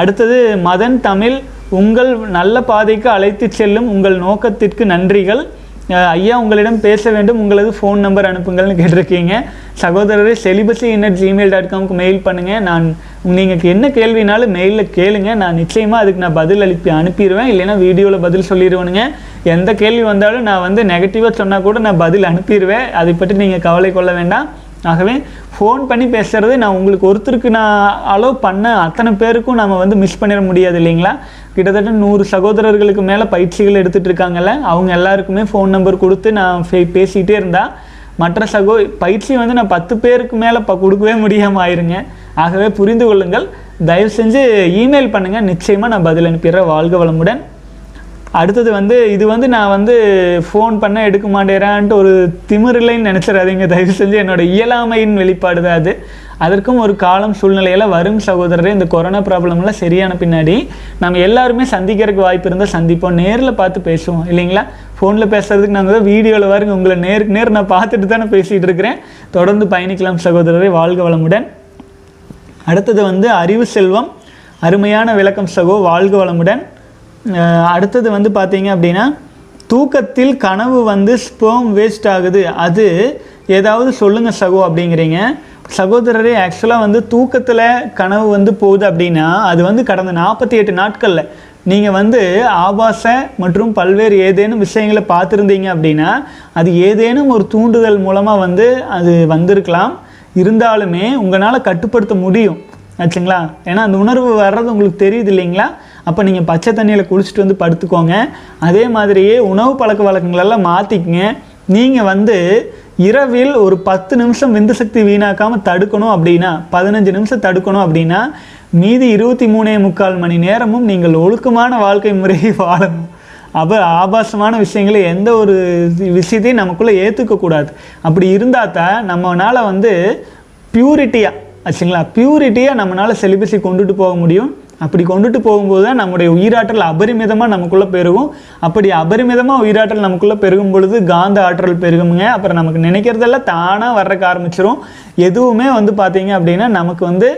அடுத்தது மதன் தமிழ், உங்கள் நல்ல பாதைக்கு அழைத்து செல்லும் உங்கள் நோக்கத்திற்கு நன்றிகள் ஐயா, உங்களிடம் பேச வேண்டும், உங்களது ஃபோன் நம்பர் அனுப்புங்கள்னு கேட்டிருக்கீங்க. சகோதரரே செலிபஸி இன்னட் ஜிமெயில் டாட் காம்க்கு மெயில் பண்ணுங்கள். நான் நீங்கள் என்ன கேள்வினாலும் மெயிலில் கேளுங்க, நான் நிச்சயமாக அதுக்கு நான் பதில் அளிப்பி அனுப்பிடுவேன். இல்லைன்னா வீடியோவில் பதில் சொல்லிடுவேனுங்க. எந்த கேள்வி வந்தாலும் நான் வந்து நெகட்டிவாக சொன்னால் கூட நான் பதில் அனுப்பிடுவேன். அதை பற்றி நீங்கள் கவலை கொள்ள வேண்டாம். ஆகவே ஃபோன் பண்ணி பேசுகிறது நான் உங்களுக்கு ஒருத்தருக்கு நான் அலோவ் பண்ண அத்தனை பேருக்கும் நம்ம வந்து மிஸ் பண்ணிட முடியாது இல்லைங்களா. கிட்டத்தட்ட நூறு சகோதரர்களுக்கு மேலே பயிற்சிகள் எடுத்துகிட்டு இருக்காங்கல்ல, அவங்க எல்லாருக்குமே ஃபோன் நம்பர் கொடுத்து நான் பேசிகிட்டே இருந்தால் மற்ற சகோ பயிற்சி வந்து நான் பத்து பேருக்கு மேலே இப்போ கொடுக்கவே முடியாமல் ஆயிருங்க. ஆகவே புரிந்து கொள்ளுங்கள், தயவு செஞ்சு இமெயில் பண்ணுங்கள், நிச்சயமாக நான் பதில் அனுப்பிடுறேன். வாழ்க வளமுடன். அடுத்தது வந்து இது வந்து நான் வந்து ஃபோன் பண்ண எடுக்க மாட்டேறான்ட்டு ஒரு திமிரில்லைன்னு நினச்சிடாதீங்க, தயவு செஞ்சு. என்னோடய இயலாமையின் வெளிப்பாடு தான் அது. அதற்கும் ஒரு காலம் சூழ்நிலையில் வரும் சகோதரரே. இந்த கொரோனா ப்ராப்ளம்லாம் சரியான பின்னாடி நம்ம எல்லாருமே சந்திக்கிறதுக்கு வாய்ப்பு இருந்தால் சந்திப்போம், நேரில் பார்த்து பேசுவோம் இல்லைங்களா. ஃபோனில் பேசுகிறதுக்கு நாங்கள் தான் வீடியோவில் வருங்க, உங்களை நேருக்கு நேர் நான் பார்த்துட்டு தானே பேசிகிட்டு இருக்கிறேன். தொடர்ந்து பயணிக்கலாம் சகோதரரே, வாழ்க வளமுடன். அடுத்தது வந்து அறிவு செல்வம், அருமையான விளக்கம் சகோ, வாழ்க வளமுடன். அடுத்தது வந்து பார்த்தீங்க அப்படின்னா தூக்கத்தில் கனவு வந்து ஸ்பேம் வேஸ்ட் ஆகுது, அது ஏதாவது சொல்லுங்கள் சகோ அப்படிங்கிறீங்க. சகோதரரே ஆக்சுவலாக வந்து தூக்கத்தில் கனவு வந்து போகுது அப்படின்னா அது வந்து கடந்த நாற்பத்தி எட்டு நாட்களில் நீங்கள் வந்து ஆபாச மற்றும் பல்வேறு ஏதேனும் விஷயங்களை பார்த்துருந்தீங்க அப்படின்னா அது ஏதேனும் ஒரு தூண்டுதல் மூலமாக வந்து அது வந்திருக்கலாம். இருந்தாலுமே உங்களால் கட்டுப்படுத்த முடியும் ஆச்சுங்களா. ஏன்னா அந்த உணர்வு வர்றது உங்களுக்கு தெரியுது இல்லைங்களா. அப்போ நீங்கள் பச்சை தண்ணியில் குளிச்சுட்டு வந்து படுத்துக்கோங்க. அதே மாதிரியே உணவு பழக்க வழக்கங்களெல்லாம் மாற்றிக்குங்க. நீங்கள் வந்து இரவில் ஒரு பத்து நிமிஷம் விந்துசக்தி வீணாக்காமல் தடுக்கணும் அப்படின்னா பதினஞ்சு நிமிஷம் தடுக்கணும் அப்படின்னா மீதி இருபத்தி மூணே முக்கால் மணி நேரமும் நீங்கள் ஒழுக்கமான வாழ்க்கை முறையை வாழணும். அப்போ ஆபாசமான விஷயங்களை எந்த ஒரு விஷயத்தையும் நமக்குள்ளே ஏற்றுக்கக்கூடாது. அப்படி இருந்தால் தான் நம்மளால் வந்து பியூரிட்டியாக ஆச்சுங்களா பியூரிட்டியாக நம்மளால் செலிபஸை கொண்டுட்டு போக முடியும். அப்படி கொண்டுட்டு போகும்போது தான் நம்முடைய உயிராற்றல் அபரிமிதமாக நமக்குள்ளே பெருகும். அப்படி அபரிமிதமாக உயிராற்றல் நமக்குள்ளே பெருகும் பொழுது காந்த ஆற்றல் பெருகுங்க. அப்புறம் நமக்கு நினைக்கிறதெல்லாம் தானாக வர்றக்கு ஆரம்பிச்சிடும். எதுவுமே வந்து பார்த்தீங்க அப்படின்னா நமக்கு வந்து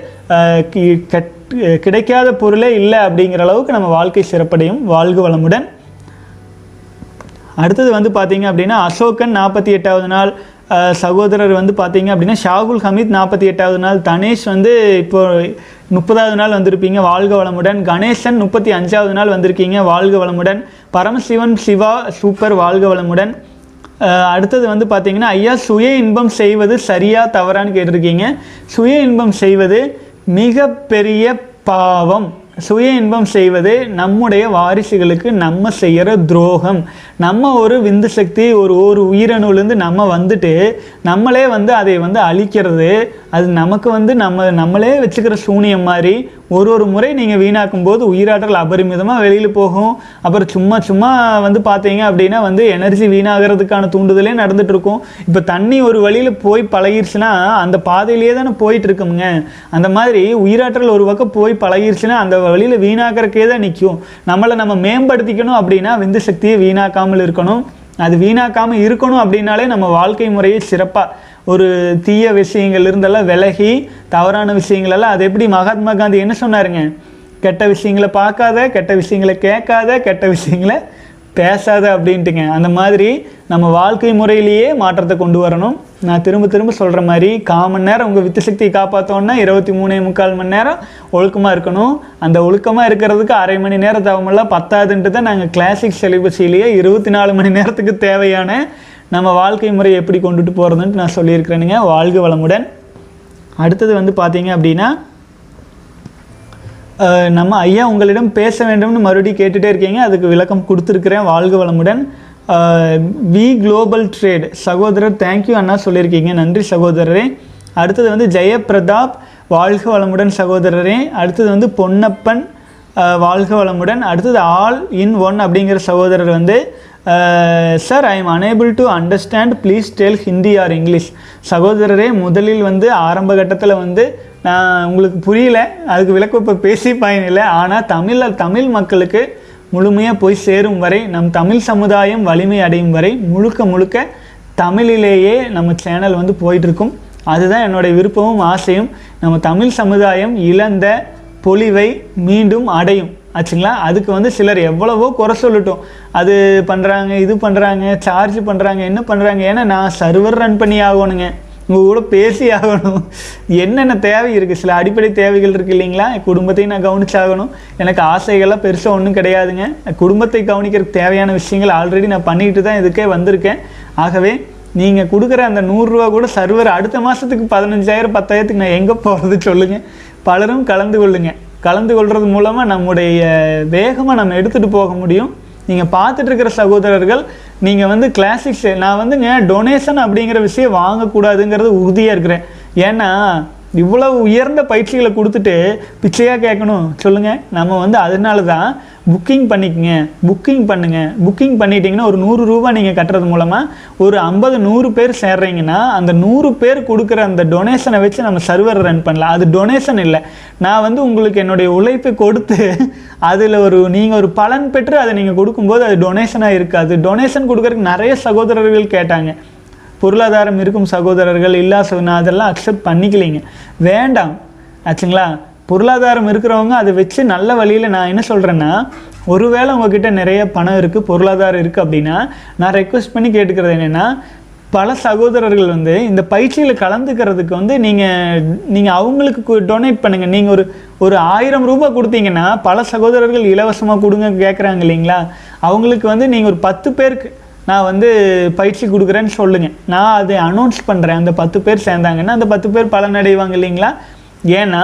கிடைக்காத பொருளே இல்லை அப்படிங்கிற அளவுக்கு நம்ம வாழ்க்கை சிறப்படையும். வாழ்க வளமுடன். அடுத்தது வந்து பார்த்தீங்க அப்படின்னா அசோகன் நாற்பத்தி எட்டாவது நாள் சகோதரர் வந்து பார்த்தீங்க அப்படின்னா, ஷாகுல் ஹமீத் நாற்பத்தி எட்டாவது நாள், தனேஷ் வந்து இப்போது முப்பதாவது நாள் வந்திருப்பீங்க, வாழ்க வளமுடன். கணேசன் முப்பத்தி அஞ்சாவது நாள் வந்திருக்கீங்க, வாழ்க வளமுடன். பரமசிவன் சிவா சூப்பர், வாழ்க வளமுடன். அடுத்தது வந்து பார்த்தீங்கன்னா ஐயா சுய இன்பம் செய்வது சரியா தவறான்னு கேட்டிருக்கீங்க. சுய இன்பம் செய்வது மிக பெரிய பாவம். சுய இன்பம் செய்வது நம்முடைய வாரிசுகளுக்கு நம்ம செய்கிற துரோகம். நம்ம ஒரு விந்து சக்தி ஒரு ஒரு உயிரணுலேருந்து நம்ம வந்துட்டு நம்மளே வந்து அதை வந்து அழிக்கிறது, அது நமக்கு வந்து நம்ம நம்மளே வச்சுக்கிற சூனியம் மாதிரி. ஒரு ஒரு முறை நீங்கள் வீணாக்கும் போது உயிராற்றல் அபரிமிதமாக வெளியில் போகும். அப்புறம் சும்மா சும்மா வந்து பார்த்தீங்க அப்படின்னா வந்து எனர்ஜி வீணாகிறதுக்கான தூண்டுதலே நடந்துகிட்ருக்கும். இப்போ தண்ணி ஒரு வழியில் போய் பழகிருச்சுன்னா அந்த பாதையிலே தானே போயிட்டுருக்குங்க. அந்த மாதிரி உயிராற்றல் ஒரு பக்கம் போய் பழகிருச்சுன்னா அந்த வழியில் வீணாக்கிறக்கே தான் நிற்கும். நம்மளை நம்ம மேம்படுத்திக்கணும் அப்படின்னா விந்து சக்தியை வீணாக்காமல் இருக்கணும். அது வீணாக்காமல் இருக்கணும் அப்படின்னாலே நம்ம வாழ்க்கை முறையை சிறப்பாக ஒரு தீய விஷயங்கள் இருந்தெல்லாம் விலகி தவறான விஷயங்களெல்லாம். அது எப்படி மகாத்மா காந்தி என்ன சொன்னாருங்க, கெட்ட விஷயங்களை பார்க்காத, கெட்ட விஷயங்களை கேட்காத, கெட்ட விஷயங்களை பேசாத அப்படின்ட்டுங்க. அந்த மாதிரி நம்ம வாழ்க்கை முறையிலேயே மாற்றத்தை கொண்டு வரணும். நான் திரும்ப திரும்ப சொல்கிற மாதிரி கால் மணி நேரம் உங்கள் வித்து சக்தியை காப்பாற்றோன்னா இருபத்தி மூணே முக்கால் மணி நேரம் ஒழுக்கமாக இருக்கணும். அந்த ஒழுக்கமாக இருக்கிறதுக்கு அரை மணி நேரம் தவமெல்லாம் பத்தாதுன்ட்டு தான் நாங்கள் கிளாசிக் செலிபஸிலேயே இருபத்தி நாலு மணி நேரத்துக்கு தேவையான நம்ம வாழ்க்கை முறையை எப்படி கொண்டுட்டு போகிறதுன்ட்டு நான் சொல்லியிருக்கிறேனுங்க. வாழ்க வளமுடன். அடுத்தது வந்து பார்த்தீங்க அப்படின்னா, நம்ம ஐயா உங்களிடம் பேச வேண்டும்னு மறுபடியும் கேட்டுகிட்டே இருக்கீங்க, அதுக்கு விளக்கம் கொடுத்துருக்குறேன். வாழ்க வளமுடன். வி குளோபல் ட்ரேட் சகோதரர் தேங்க்யூ அண்ணா சொல்லியிருக்கீங்க. நன்றி சகோதரரே. அடுத்தது வந்து ஜெயபிரதாப் வாழ்க வளமுடன் சகோதரரே. அடுத்தது வந்து பொன்னப்பன் வாழ்க வளமுடன். அடுத்தது ஆல் இன் ஒன் அப்படிங்கிற சகோதரர் வந்து sir I am unable to understand please tell Hindi or English. சகோதரரே, முதலில் வந்து ஆரம்ப கட்டத்தில் வந்து நான் உங்களுக்கு புரியல, அதுக்கு விளக்கு இப்போ பேசி பயனில்லை. ஆனால் தமிழில் தமிழ் மக்களுக்கு முழுமையாக போய் சேரும் வரை, நம் தமிழ் சமுதாயம் வலிமை அடையும் வரை முழுக்க முழுக்க தமிழிலேயே நம்ம சேனல் வந்து போயிட்டுருக்கும். அதுதான் என்னுடைய விருப்பமும் ஆசையும். நம்ம தமிழ் சமுதாயம் இழந்த பொலிவை மீண்டும் அடையும் ஆச்சுங்களா. அதுக்கு வந்து சிலர் எவ்வளவோ குறை சொல்லட்டும், அது பண்ணுறாங்க இது பண்ணுறாங்க சார்ஜ் பண்ணுறாங்க என்ன பண்ணுறாங்க, ஏன்னா நான் சர்வர் ரன் பண்ணி ஆகணுங்க, உங்கள் கூட பேசி ஆகணும், என்னென்ன தேவை இருக்குது, சில அடிப்படை தேவைகள் இருக்குது இல்லைங்களா. என் குடும்பத்தையும் நான் கவனிச்சாகணும். எனக்கு ஆசைகள்லாம் பெருசாக ஒன்றும் கிடையாதுங்க. குடும்பத்தை கவனிக்கிறதுக்கு தேவையான விஷயங்கள் ஆல்ரெடி நான் பண்ணிக்கிட்டு தான் இதுக்கே வந்திருக்கேன். ஆகவே நீங்கள் கொடுக்குற அந்த நூறுரூவா கூட சர்வர் அடுத்த மாதத்துக்கு பதினஞ்சாயிரம் பத்தாயிரத்துக்கு நான் எங்கே போகிறது சொல்லுங்கள். பலரும் கலந்து கொள்ளுங்கள். கலந்து கொள்வது மூலமாக நம்முடைய வேகமாக நம்ம எடுத்துகிட்டு போக முடியும். நீங்கள் பார்த்துட்ருக்கிற சகோதரர்கள், நீங்கள் வந்து கிளாசிக்ஸ் நான் வந்துங்க டொனேஷன் அப்படிங்கிற விஷயம் வாங்கக்கூடாதுங்கிறது உறுதியாக இருக்கிறேன். ஏன்னா இவ்வளோ உயர்ந்த பயிற்சிகளை கொடுத்துட்டு பிச்சையாக கேட்கணும் சொல்லுங்கள். நம்ம வந்து அதனால தான் புக்கிங் பண்ணிக்கங்க, புக்கிங் பண்ணுங்கள். புக்கிங் பண்ணிட்டீங்கன்னா ஒரு நூறு ரூபா நீங்கள் கட்டுறது மூலமாக ஒரு ஐம்பது நூறு பேர் சேர்றீங்கன்னா அந்த நூறு பேர் கொடுக்குற அந்த டொனேஷனை வச்சு நம்ம சர்வர் ரன் பண்ணலாம். அது டொனேஷன் இல்லை, நான் வந்து உங்களுக்கு என்னுடைய உழைப்பை கொடுத்து அதில் ஒரு நீங்கள் ஒரு பலன் பெற்று அதை நீங்கள் கொடுக்கும்போது அது டொனேஷனாக இருக்காது. டொனேஷன் கொடுக்குறதுக்கு நிறைய சகோதரர்கள் கேட்டாங்க. பொருளாதாரம் இருக்கும் சகோதரர்கள் இல்லா சொன்னால் அதெல்லாம் அக்செப்ட் பண்ணிக்கலிங்க, வேண்டாம் ஆச்சுங்களா. பொருளாதாரம் இருக்கிறவங்க அதை வச்சு நல்ல வழியில், நான் என்ன சொல்கிறேன்னா, ஒருவேளை உங்ககிட்ட நிறைய பணம் இருக்குது பொருளாதாரம் இருக்குது அப்படின்னா நான் ரெக்வஸ்ட் பண்ணி கேட்டுக்கிறது என்னென்னா, பல சகோதரர்கள் வந்து இந்த பயிற்சியில் கலந்துக்கிறதுக்கு வந்து நீங்கள் நீங்கள் அவங்களுக்கு டொனேட் பண்ணுங்கள். நீங்கள் ஒரு ஒரு ஆயிரம் ரூபாய் கொடுத்தீங்கன்னா பல சகோதரர்கள் இலவசமாக கொடுங்க கேட்குறாங்க இல்லைங்களா. அவங்களுக்கு வந்து நீங்கள் ஒரு பத்து பேருக்கு நான் வந்து பயிற்சி கொடுக்குறேன்னு சொல்லுங்கள், நான் அதை அனௌன்ஸ் பண்ணுறேன். அந்த பத்து பேர் சேர்ந்தாங்கன்னா அந்த பத்து பேர் பலனடைவாங்க இல்லைங்களா. ஏன்னா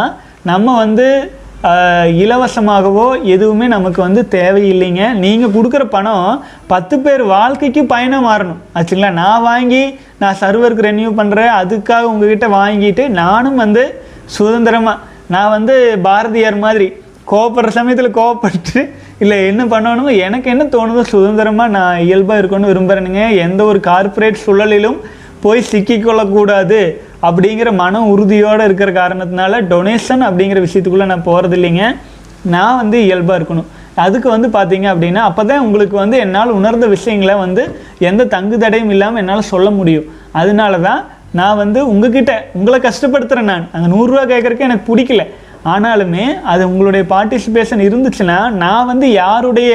நம்ம வந்து இலவசமாகவோ எதுவுமே நமக்கு வந்து தேவையில்லைங்க. நீங்கள் கொடுக்குற பணம் பத்து பேர் வாழ்க்கைக்கு பயணம் மாறணும் ஆச்சுங்களா. நான் வாங்கி நான் சர்வருக்கு ரெனியூ பண்ணுறேன், அதுக்காக உங்ககிட்ட வாங்கிட்டு நானும் வந்து சுதந்திரமாக, நான் வந்து பாரதியார் மாதிரி கோவப்படுற சமயத்தில் கோவப்பட்டு இல்லை என்ன பண்ணணுமோ எனக்கு என்ன தோணுதோ சுதந்திரமாக நான் இயல்பாக இருக்கணும்னு விரும்புகிறேனுங்க. எந்த ஒரு கார்ப்பரேட் சூழலிலும் போய் சிக்கிக்கொள்ளக்கூடாது அப்படிங்கிற மன உறுதியோடு இருக்கிற காரணத்தினால டொனேஷன் அப்படிங்கிற விஷயத்துக்குள்ளே நான் போகிறது இல்லைங்க. நான் வந்து இயல்பாக இருக்கணும். அதுக்கு வந்து பார்த்தீங்க அப்படின்னா அப்போ தான் உங்களுக்கு வந்து என்னால் உணர்ந்த விஷயங்களை வந்து எந்த தங்கு தடையும் இல்லாமல் என்னால் சொல்ல முடியும். அதனால தான் நான் வந்து உங்ககிட்ட உங்களை கஷ்டப்படுத்துகிறேன். நான் அந்த நூறுரூவா கேட்குறக்கு எனக்கு பிடிக்கல, ஆனாலுமே அது உங்களுடைய பார்ட்டிசிபேஷன் இருந்துச்சுன்னா நான் வந்து யாருடைய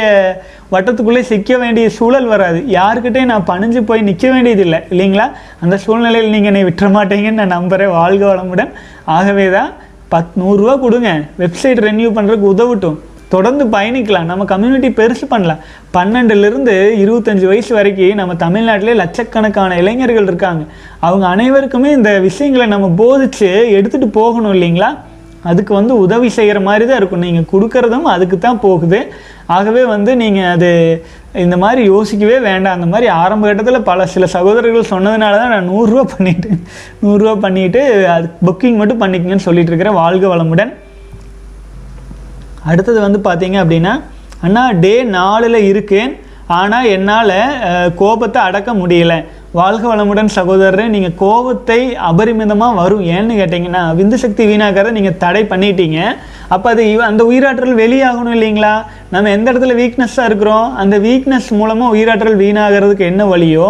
வட்டத்துக்குள்ளே சிக்க வேண்டிய சூழல் வராது, யாருக்கிட்டே நான் பணிஞ்சு போய் நிற்க வேண்டியதில்லை இல்லைங்களா. அந்த சூழ்நிலையில் நீங்கள் என்னை விட்டுற மாட்டீங்கன்னு நான் நம்புகிறேன். வாழ்க வளமுடன். ஆகவே தான் பத் நூறுரூவா கொடுங்க, வெப்சைட் ரெனியூ பண்ணுறதுக்கு உதவட்டும், தொடர்ந்து பயணிக்கலாம், நம்ம கம்யூனிட்டி பெருசு பண்ணலாம். பன்னெண்டுலேருந்து இருபத்தஞ்சி வயசு வரைக்கும் நம்ம தமிழ்நாட்டிலே லட்சக்கணக்கான இளைஞர்கள் இருக்காங்க. அவங்க அனைவருக்குமே இந்த விஷயங்களை நம்ம போதிச்சு எடுத்துகிட்டு போகணும் இல்லைங்களா. அதுக்கு வந்து உதவி செய்கிற மாதிரி தான் இருக்கும். நீங்கள் கொடுக்குறதும் அதுக்கு தான் போகுது. ஆகவே வந்து நீங்கள் அது இந்த மாதிரி யோசிக்கவே வேண்டாம். அந்த மாதிரி ஆரம்ப கட்டத்தில் பல சில சகோதரர்கள் சொன்னதுனால தான் நான் நூறுரூவா பண்ணிவிட்டு நூறுரூவா பண்ணிவிட்டு அது புக்கிங் மட்டும் பண்ணிக்கங்கன்னு சொல்லிட்டு இருக்கிறேன். வாழ்க வளமுடன். அடுத்தது வந்து பார்த்தீங்க அப்படின்னா, அண்ணா டே நாலில் இருக்கேன் ஆனால் என்னால் கோபத்தை அடக்க முடியலை. வாழ்க வளமுடன் சகோதரரே. நீங்கள் கோபத்தை அபரிமிதமாக வரும் ஏன்னு கேட்டிங்கன்னா, விந்து சக்தி வீணாக்கிறத நீங்கள் தடை பண்ணிட்டீங்க, அப்போ அது அந்த உயிராற்றல் வெளியாகணும் இல்லைங்களா. நம்ம எந்த இடத்துல வீக்னஸ்ஸாக இருக்கிறோம், அந்த வீக்னஸ் மூலமாக உயிராற்றல் வீணாகிறதுக்கு என்ன வழியோ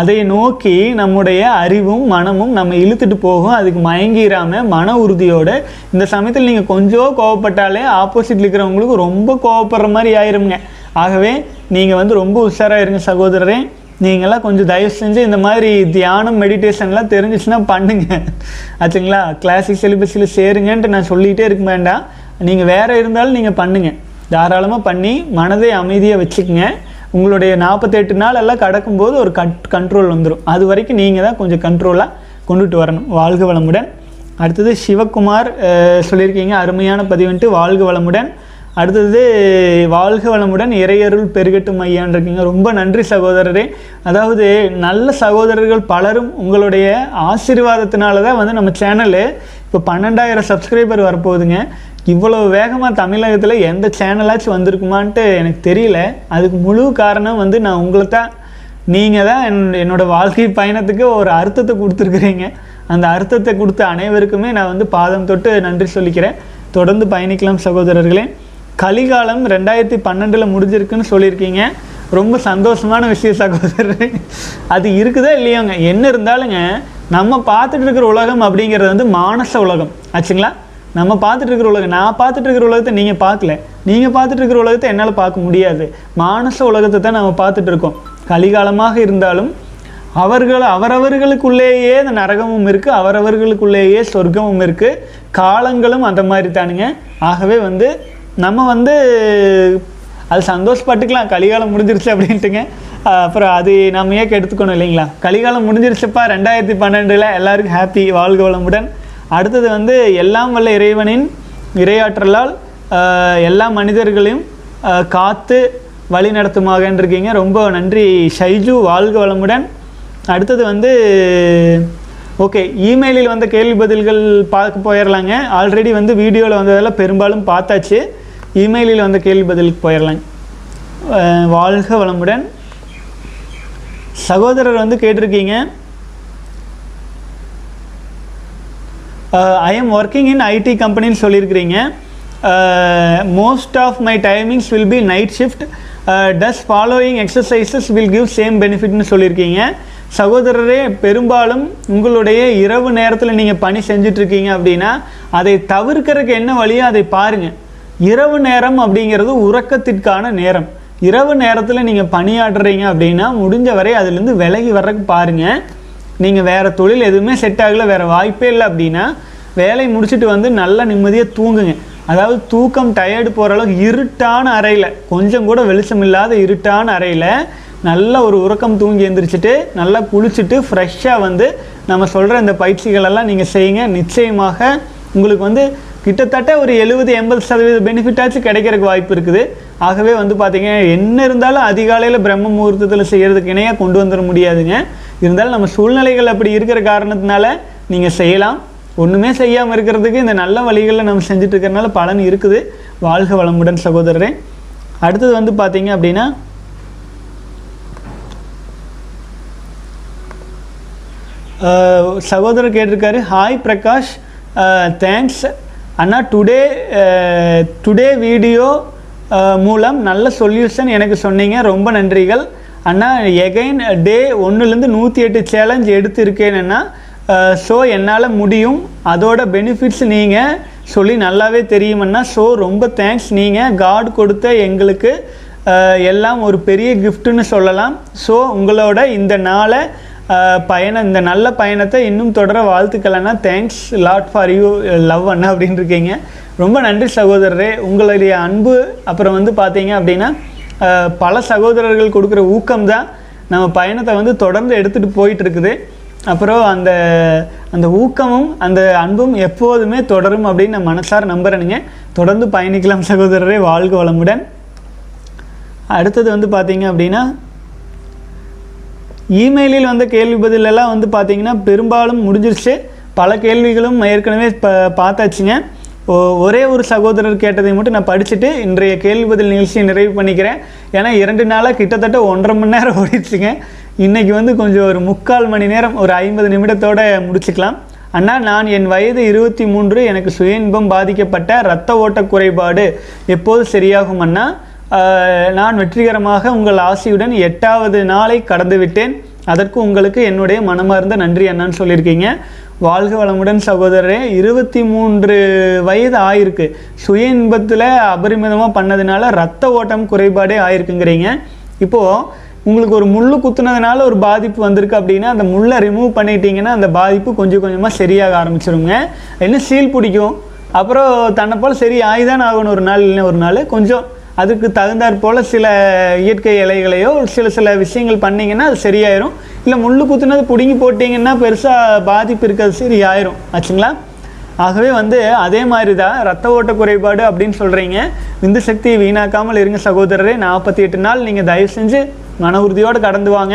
அதை நோக்கி நம்முடைய அறிவும் மனமும் நம்ம இழுத்துட்டு போகும். அதுக்கு மயங்கிடாமல் மன உறுதியோடு இந்த சமயத்தில் நீங்கள் கொஞ்சம் கோவப்பட்டாலே ஆப்போசிட்டில் இருக்கிறவங்களுக்கு ரொம்ப கோவப்படுற மாதிரி ஆயிருங்க. ஆகவே நீங்கள் வந்து ரொம்ப உஷாராக இருங்க சகோதரரே. நீங்களாம் கொஞ்சம் தயவு செஞ்சு இந்த மாதிரி தியானம் மெடிடேஷன்லாம் தெரிஞ்சிச்சுன்னா பண்ணுங்கள் ஆச்சுங்களா. கிளாசிக் சிலபஸில் சேருங்கன்ட்டு நான் சொல்லிகிட்டே இருக்க வேண்டாம், நீங்கள் வேறு இருந்தாலும் நீங்கள் பண்ணுங்கள், தாராளமாக பண்ணி மனதை அமைதியாக வச்சுக்கோங்க. உங்களுடைய நாற்பத்தெட்டு நாள் எல்லாம் கடக்கும்போது ஒரு கட் கண்ட்ரோல் வந்துடும். அது வரைக்கும் நீங்கள் தான் கொஞ்சம் கண்ட்ரோலாக கொண்டுட்டு வரணும். வாழ்க வளமுடன். அடுத்தது சிவகுமார் சொல்லியிருக்கீங்க, அருமையான பதிவுன்ட்டு, வாழ்க வளமுடன். அடுத்தது வாழ்க வளமுடன், இறையருள் பெருகட்டும் ஐயான் இருக்கீங்க. ரொம்ப நன்றி சகோதரரே. அதாவது நல்ல சகோதரர்கள் பலரும் உங்களுடைய ஆசீர்வாதத்தினால தான் வந்து நம்ம சேனலு இப்போ பன்னெண்டாயிரம் சப்ஸ்கிரைபர் வரப்போகுதுங்க. இவ்வளோ வேகமாக தமிழகத்தில் எந்த சேனலாச்சும் வந்திருக்குமான்ட்டு எனக்கு தெரியல. அதுக்கு முழு காரணம் வந்து நான் உங்களை தான், நீங்கள் தான் என் என்னோடய வாழ்க்கை பயணத்துக்கு ஒரு அர்த்தத்தை கொடுத்துருக்குறீங்க. அந்த அர்த்தத்தை கொடுத்த அனைவருக்குமே நான் வந்து பாதம் தொட்டு நன்றி சொல்லிக்கிறேன். தொடர்ந்து பயணிக்கலாம் சகோதரர்களே. கலிகாலம் ரெண்டாயிரத்தி பன்னெண்டில் முடிஞ்சிருக்குன்னு சொல்லியிருக்கீங்க. ரொம்ப சந்தோஷமான விஷயம் சகோதரரே. அது இருக்குதா இல்லையாங்க, என்ன இருந்தாலுங்க நம்ம பார்த்துட்டு இருக்கிற உலகம் அப்படிங்கிறது வந்து மானச உலகம் ஆச்சுங்களா. நம்ம பார்த்துட்டு இருக்கிற உலகம், நான் பார்த்துட்டு இருக்கிற உலகத்தை நீங்கள் பார்க்கல, நீங்கள் பார்த்துட்டு இருக்கிற உலகத்தை என்னால் பார்க்க முடியாது. மானச உலகத்தை தான் நம்ம பார்த்துட்டு இருக்கோம். கலிகாலமாக இருந்தாலும் அவர்கள் அவரவர்களுக்குள்ளேயே அந்த நரகமும் இருக்குது, அவரவர்களுக்குள்ளேயே சொர்க்கமும் இருக்குது. காலங்களும் அந்த மாதிரி தானுங்க. ஆகவே வந்து நம்ம வந்து அது சந்தோஷப்பட்டுக்கலாம், கலிகாலம் முடிஞ்சிருச்சு அப்படின்ட்டுங்க. அப்புறம் அது நம்ம ஏன் எடுத்துக்கணும் இல்லைங்களா. கலிகாலம் முடிஞ்சிருச்சுப்பா ரெண்டாயிரத்தி பன்னெண்டில் எல்லாருக்கும் ஹாப்பி, வாழ்க வளமுடன். அடுத்தது வந்து எல்லாம் வல்ல இறைவனின் இரையாற்றலால் எல்லா மனிதர்களையும் காத்து வழி நடத்துமாகன்னு இருக்கீங்க. ரொம்ப நன்றி ஷைஜு, வாழ்க வளமுடன். அடுத்தது வந்து ஓகே, இமெயிலில் வந்த கேள்வி பதில்கள் பார்க்க போயிடலாங்க. ஆல்ரெடி வந்து வீடியோவில் வந்ததெல்லாம் பெரும்பாலும் பார்த்தாச்சு. இமெயிலில் வந்த கேள்வி பதிலுக்கு போயிடலாங்க. வாழ்க வளமுடன். சகோதரர் வந்து கேட்டிருக்கீங்க, I am working in IT கம்பெனின்னு சொல்லியிருக்கிறீங்க. Most of my timings will be night shift. Does following exercises will give same பெனிஃபிட்னு சொல்லியிருக்கீங்க. சகோதரரே, பெரும்பாலும் உங்களுடைய இரவு நேரத்தில் நீங்கள் பணி செஞ்சிட்ருக்கீங்க அப்படின்னா அதை தவிர்க்கிறதுக்கு என்ன வழியோ அதை பாருங்கள். இரவு நேரம் அப்படிங்கிறது உறக்கத்திற்கான நேரம். இரவு நேரத்தில் நீங்கள் பணியாற்றுறீங்க அப்படின்னா முடிஞ்ச வரை அதுலேருந்து விலகி வர்றதுக்கு பாருங்கள். நீங்கள் வேறு தொழில் எதுவுமே செட் ஆகலை, வேறு வாய்ப்பே இல்லை அப்படின்னா வேலை முடிச்சுட்டு வந்து நல்லா நிம்மதியாக தூங்குங்க. அதாவது தூக்கம் டயர்டு போகிற அளவுக்கு இருட்டான அறையில், கொஞ்சம் கூட வெளிச்சம் இல்லாத இருட்டான அறையில் நல்ல ஒரு உறக்கம் தூங்கி எழுந்திரிச்சிட்டு நல்லா குளிச்சுட்டு ஃப்ரெஷ்ஷாக வந்து நம்ம சொல்கிற இந்த பயிற்சிகளெல்லாம் நீங்கள் செய்யுங்க. நிச்சயமாக உங்களுக்கு வந்து கிட்டத்தட்ட ஒரு எழுபது எண்பது சதவீத பெனிஃபிட்டாச்சும் கிடைக்கிறதுக்கு வாய்ப்பு இருக்குது. ஆகவே வந்து பார்த்திங்க, என்ன இருந்தாலும் அதிகாலையில் பிரம்ம முகூர்த்தத்தில் செய்கிறதுக்கு இணையாக கொண்டு வந்துட முடியாதுங்க. இருந்தாலும் நம்ம சூழ்நிலைகள் அப்படி இருக்கிற காரணத்தினால நீங்கள் செய்யலாம். ஒன்றுமே செய்யாமல் இருக்கிறதுக்கு இந்த நல்ல வழிகளில் நம்ம செஞ்சுட்டு இருக்கிறனால பலன் இருக்குது. வாழ்க வளமுடன் சகோதரரே. அடுத்தது வந்து பார்த்தீங்க அப்படின்னா சகோதரர் கேட்டிருக்காரு, ஹாய் பிரகாஷ், தேங்க்ஸ் அண்ணா. டுடே டுடே வீடியோ மூலம் நல்ல சொல்யூஷன் எனக்கு சொன்னீங்க, ரொம்ப நன்றிகள் அண்ணா. எகைன் டே ஒன்றுலேருந்து நூற்றி எட்டு சேலஞ்ச் எடுத்துருக்கேன்னா, ஸோ என்னால் முடியும், அதோட பெனிஃபிட்ஸ் நீங்கள் சொல்லி நல்லாவே தெரியுமண்ணா. ஸோ ரொம்ப தேங்க்ஸ், நீங்கள் காட் கொடுத்த எங்களுக்கு எல்லாம் ஒரு பெரிய கிஃப்ட்டுன்னு சொல்லலாம். ஸோ உங்களோட இந்த நாளை பயணம், இந்த நல்ல பயணத்தை இன்னும் தொடர வாழ்த்துக்கள்னா. Thanks lot for you love அண்ணா அப்படின்னு இருக்கீங்க. ரொம்ப நன்றி சகோதரரே, உங்களுடைய அன்பு. அப்புறம் வந்து பார்த்தீங்க அப்படின்னா பல சகோதரர்கள் கொடுக்குற ஊக்கம்தான் நம்ம பயணத்தை வந்து தொடர்ந்து எடுத்துகிட்டு போயிட்டுருக்குது. அப்புறம் அந்த அந்த ஊக்கமும் அந்த அன்பும் எப்போதுமே தொடரும் அப்படின்னு நான் மனசார நம்புகிறேனுங்க. தொடர்ந்து பயணிக்கலாம் சகோதரரே, வாழ்க வளமுடன். அடுத்தது வந்து பார்த்தீங்க அப்படின்னா இமெயிலில் வந்த கேள்வி பதிலெல்லாம் வந்து பார்த்திங்கன்னா பெரும்பாலும் முடிஞ்சிருச்சு. பல கேள்விகளும் ஏற்கனவே இப்போ பார்த்தாச்சுங்க. ஒரே ஒரு சகோதரர் கேட்டதை மட்டும் நான் படிச்சுட்டு இன்றைய கேள்வி பதில் நிகழ்ச்சியை நிறைவு பண்ணிக்கிறேன். ஏன்னா இரண்டு நாளாக கிட்டத்தட்ட ஒன்றரை மணி நேரம் ஓடிடுச்சுங்க. இன்றைக்கி வந்து கொஞ்சம் ஒரு முக்கால் மணி நேரம், ஒரு ஐம்பது நிமிடத்தோடு முடிச்சுக்கலாம். அண்ணா, நான் என் வயது இருபத்தி மூன்று, எனக்கு சுய இன்பம் பாதிக்கப்பட்ட இரத்த ஓட்ட குறைபாடு எப்போது சரியாகும் அண்ணா? நான் வெற்றிகரமாக உங்கள் ஆசையுடன் எட்டாவது நாளை கடந்து விட்டேன், அதற்கு உங்களுக்கு என்னுடைய மனமார்ந்த நன்றி அண்ணான்னு சொல்லியிருக்கீங்க. வாழ்க வளமுடன் சகோதரரே. இருபத்தி மூன்று வயது ஆயிருக்கு, சுய இன்பத்தில் அபரிமிதமாக பண்ணதுனால இரத்த ஓட்டம் குறைபாடே ஆயிருக்குங்கிறீங்க. இப்போது உங்களுக்கு ஒரு முள் குத்துனதுனால ஒரு பாதிப்பு வந்திருக்கு அப்படின்னா அந்த முள்ளை ரிமூவ் பண்ணிட்டீங்கன்னா அந்த பாதிப்பு கொஞ்சம் கொஞ்சமாக சரியாக ஆரம்பிச்சிருங்க. இன்னும் சீல் பிடிக்கும், அப்புறம் தன்னைப்போல் சரி ஆகிதான் ஆகணும். ஒரு நாள் இல்லைன்னா ஒரு நாள் கொஞ்சம் அதுக்கு தகுந்தாற்போல் சில இயற்கை இலைகளையோ சில சில விஷயங்கள் பண்ணிங்கன்னா அது சரியாயிரும். இல்லை முள் குத்துனது பிடுங்கி போட்டிங்கன்னா பெருசாக பாதிப்பு இருக்கிறது சரி ஆயிரும் ஆச்சுங்களா. ஆகவே வந்து அதே மாதிரி தான் ரத்த ஓட்ட குறைபாடு அப்படின்னு சொல்கிறீங்க. விந்து சக்தி வீணாக்காமல் இருங்க சகோதரரே. நாற்பத்தி எட்டு நாள் நீங்கள் தயவு செஞ்சு மன உறுதியோடு கடந்து வாங்க.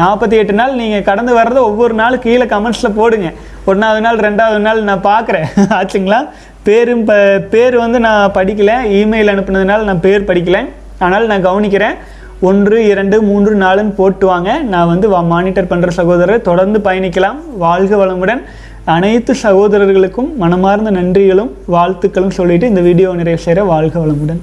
நாற்பத்தி எட்டு நாள் நீங்கள் கடந்து வர்றதை ஒவ்வொரு நாளும் கீழே கமெண்ட்ஸில் போடுங்க. ஒன்றாவது நாள் ரெண்டாவது நாள் நான் பார்க்குறேன் ஆச்சுங்களா. பேரும் ப பேர் வந்து நான் படிக்கலை, இமெயில் அனுப்புனதுனால நான் பேர் படிக்கலை, ஆனால் நான் கவனிக்கிறேன். ஒன்று இரண்டு மூன்று நாலுன்னு போட்டு வாங்க, நான் வந்து மானிட்டர் பண்ணுற சகோதரர். தொடர்ந்து பயணிக்கலாம். வாழ்க வளமுடன். அனைத்து சகோதரர்களுக்கும் மனமார்ந்த நன்றிகளும் வாழ்த்துக்களும் சொல்லிட்டு இந்த வீடியோ நிறைவு செய்கிற. வாழ்க வளமுடன்.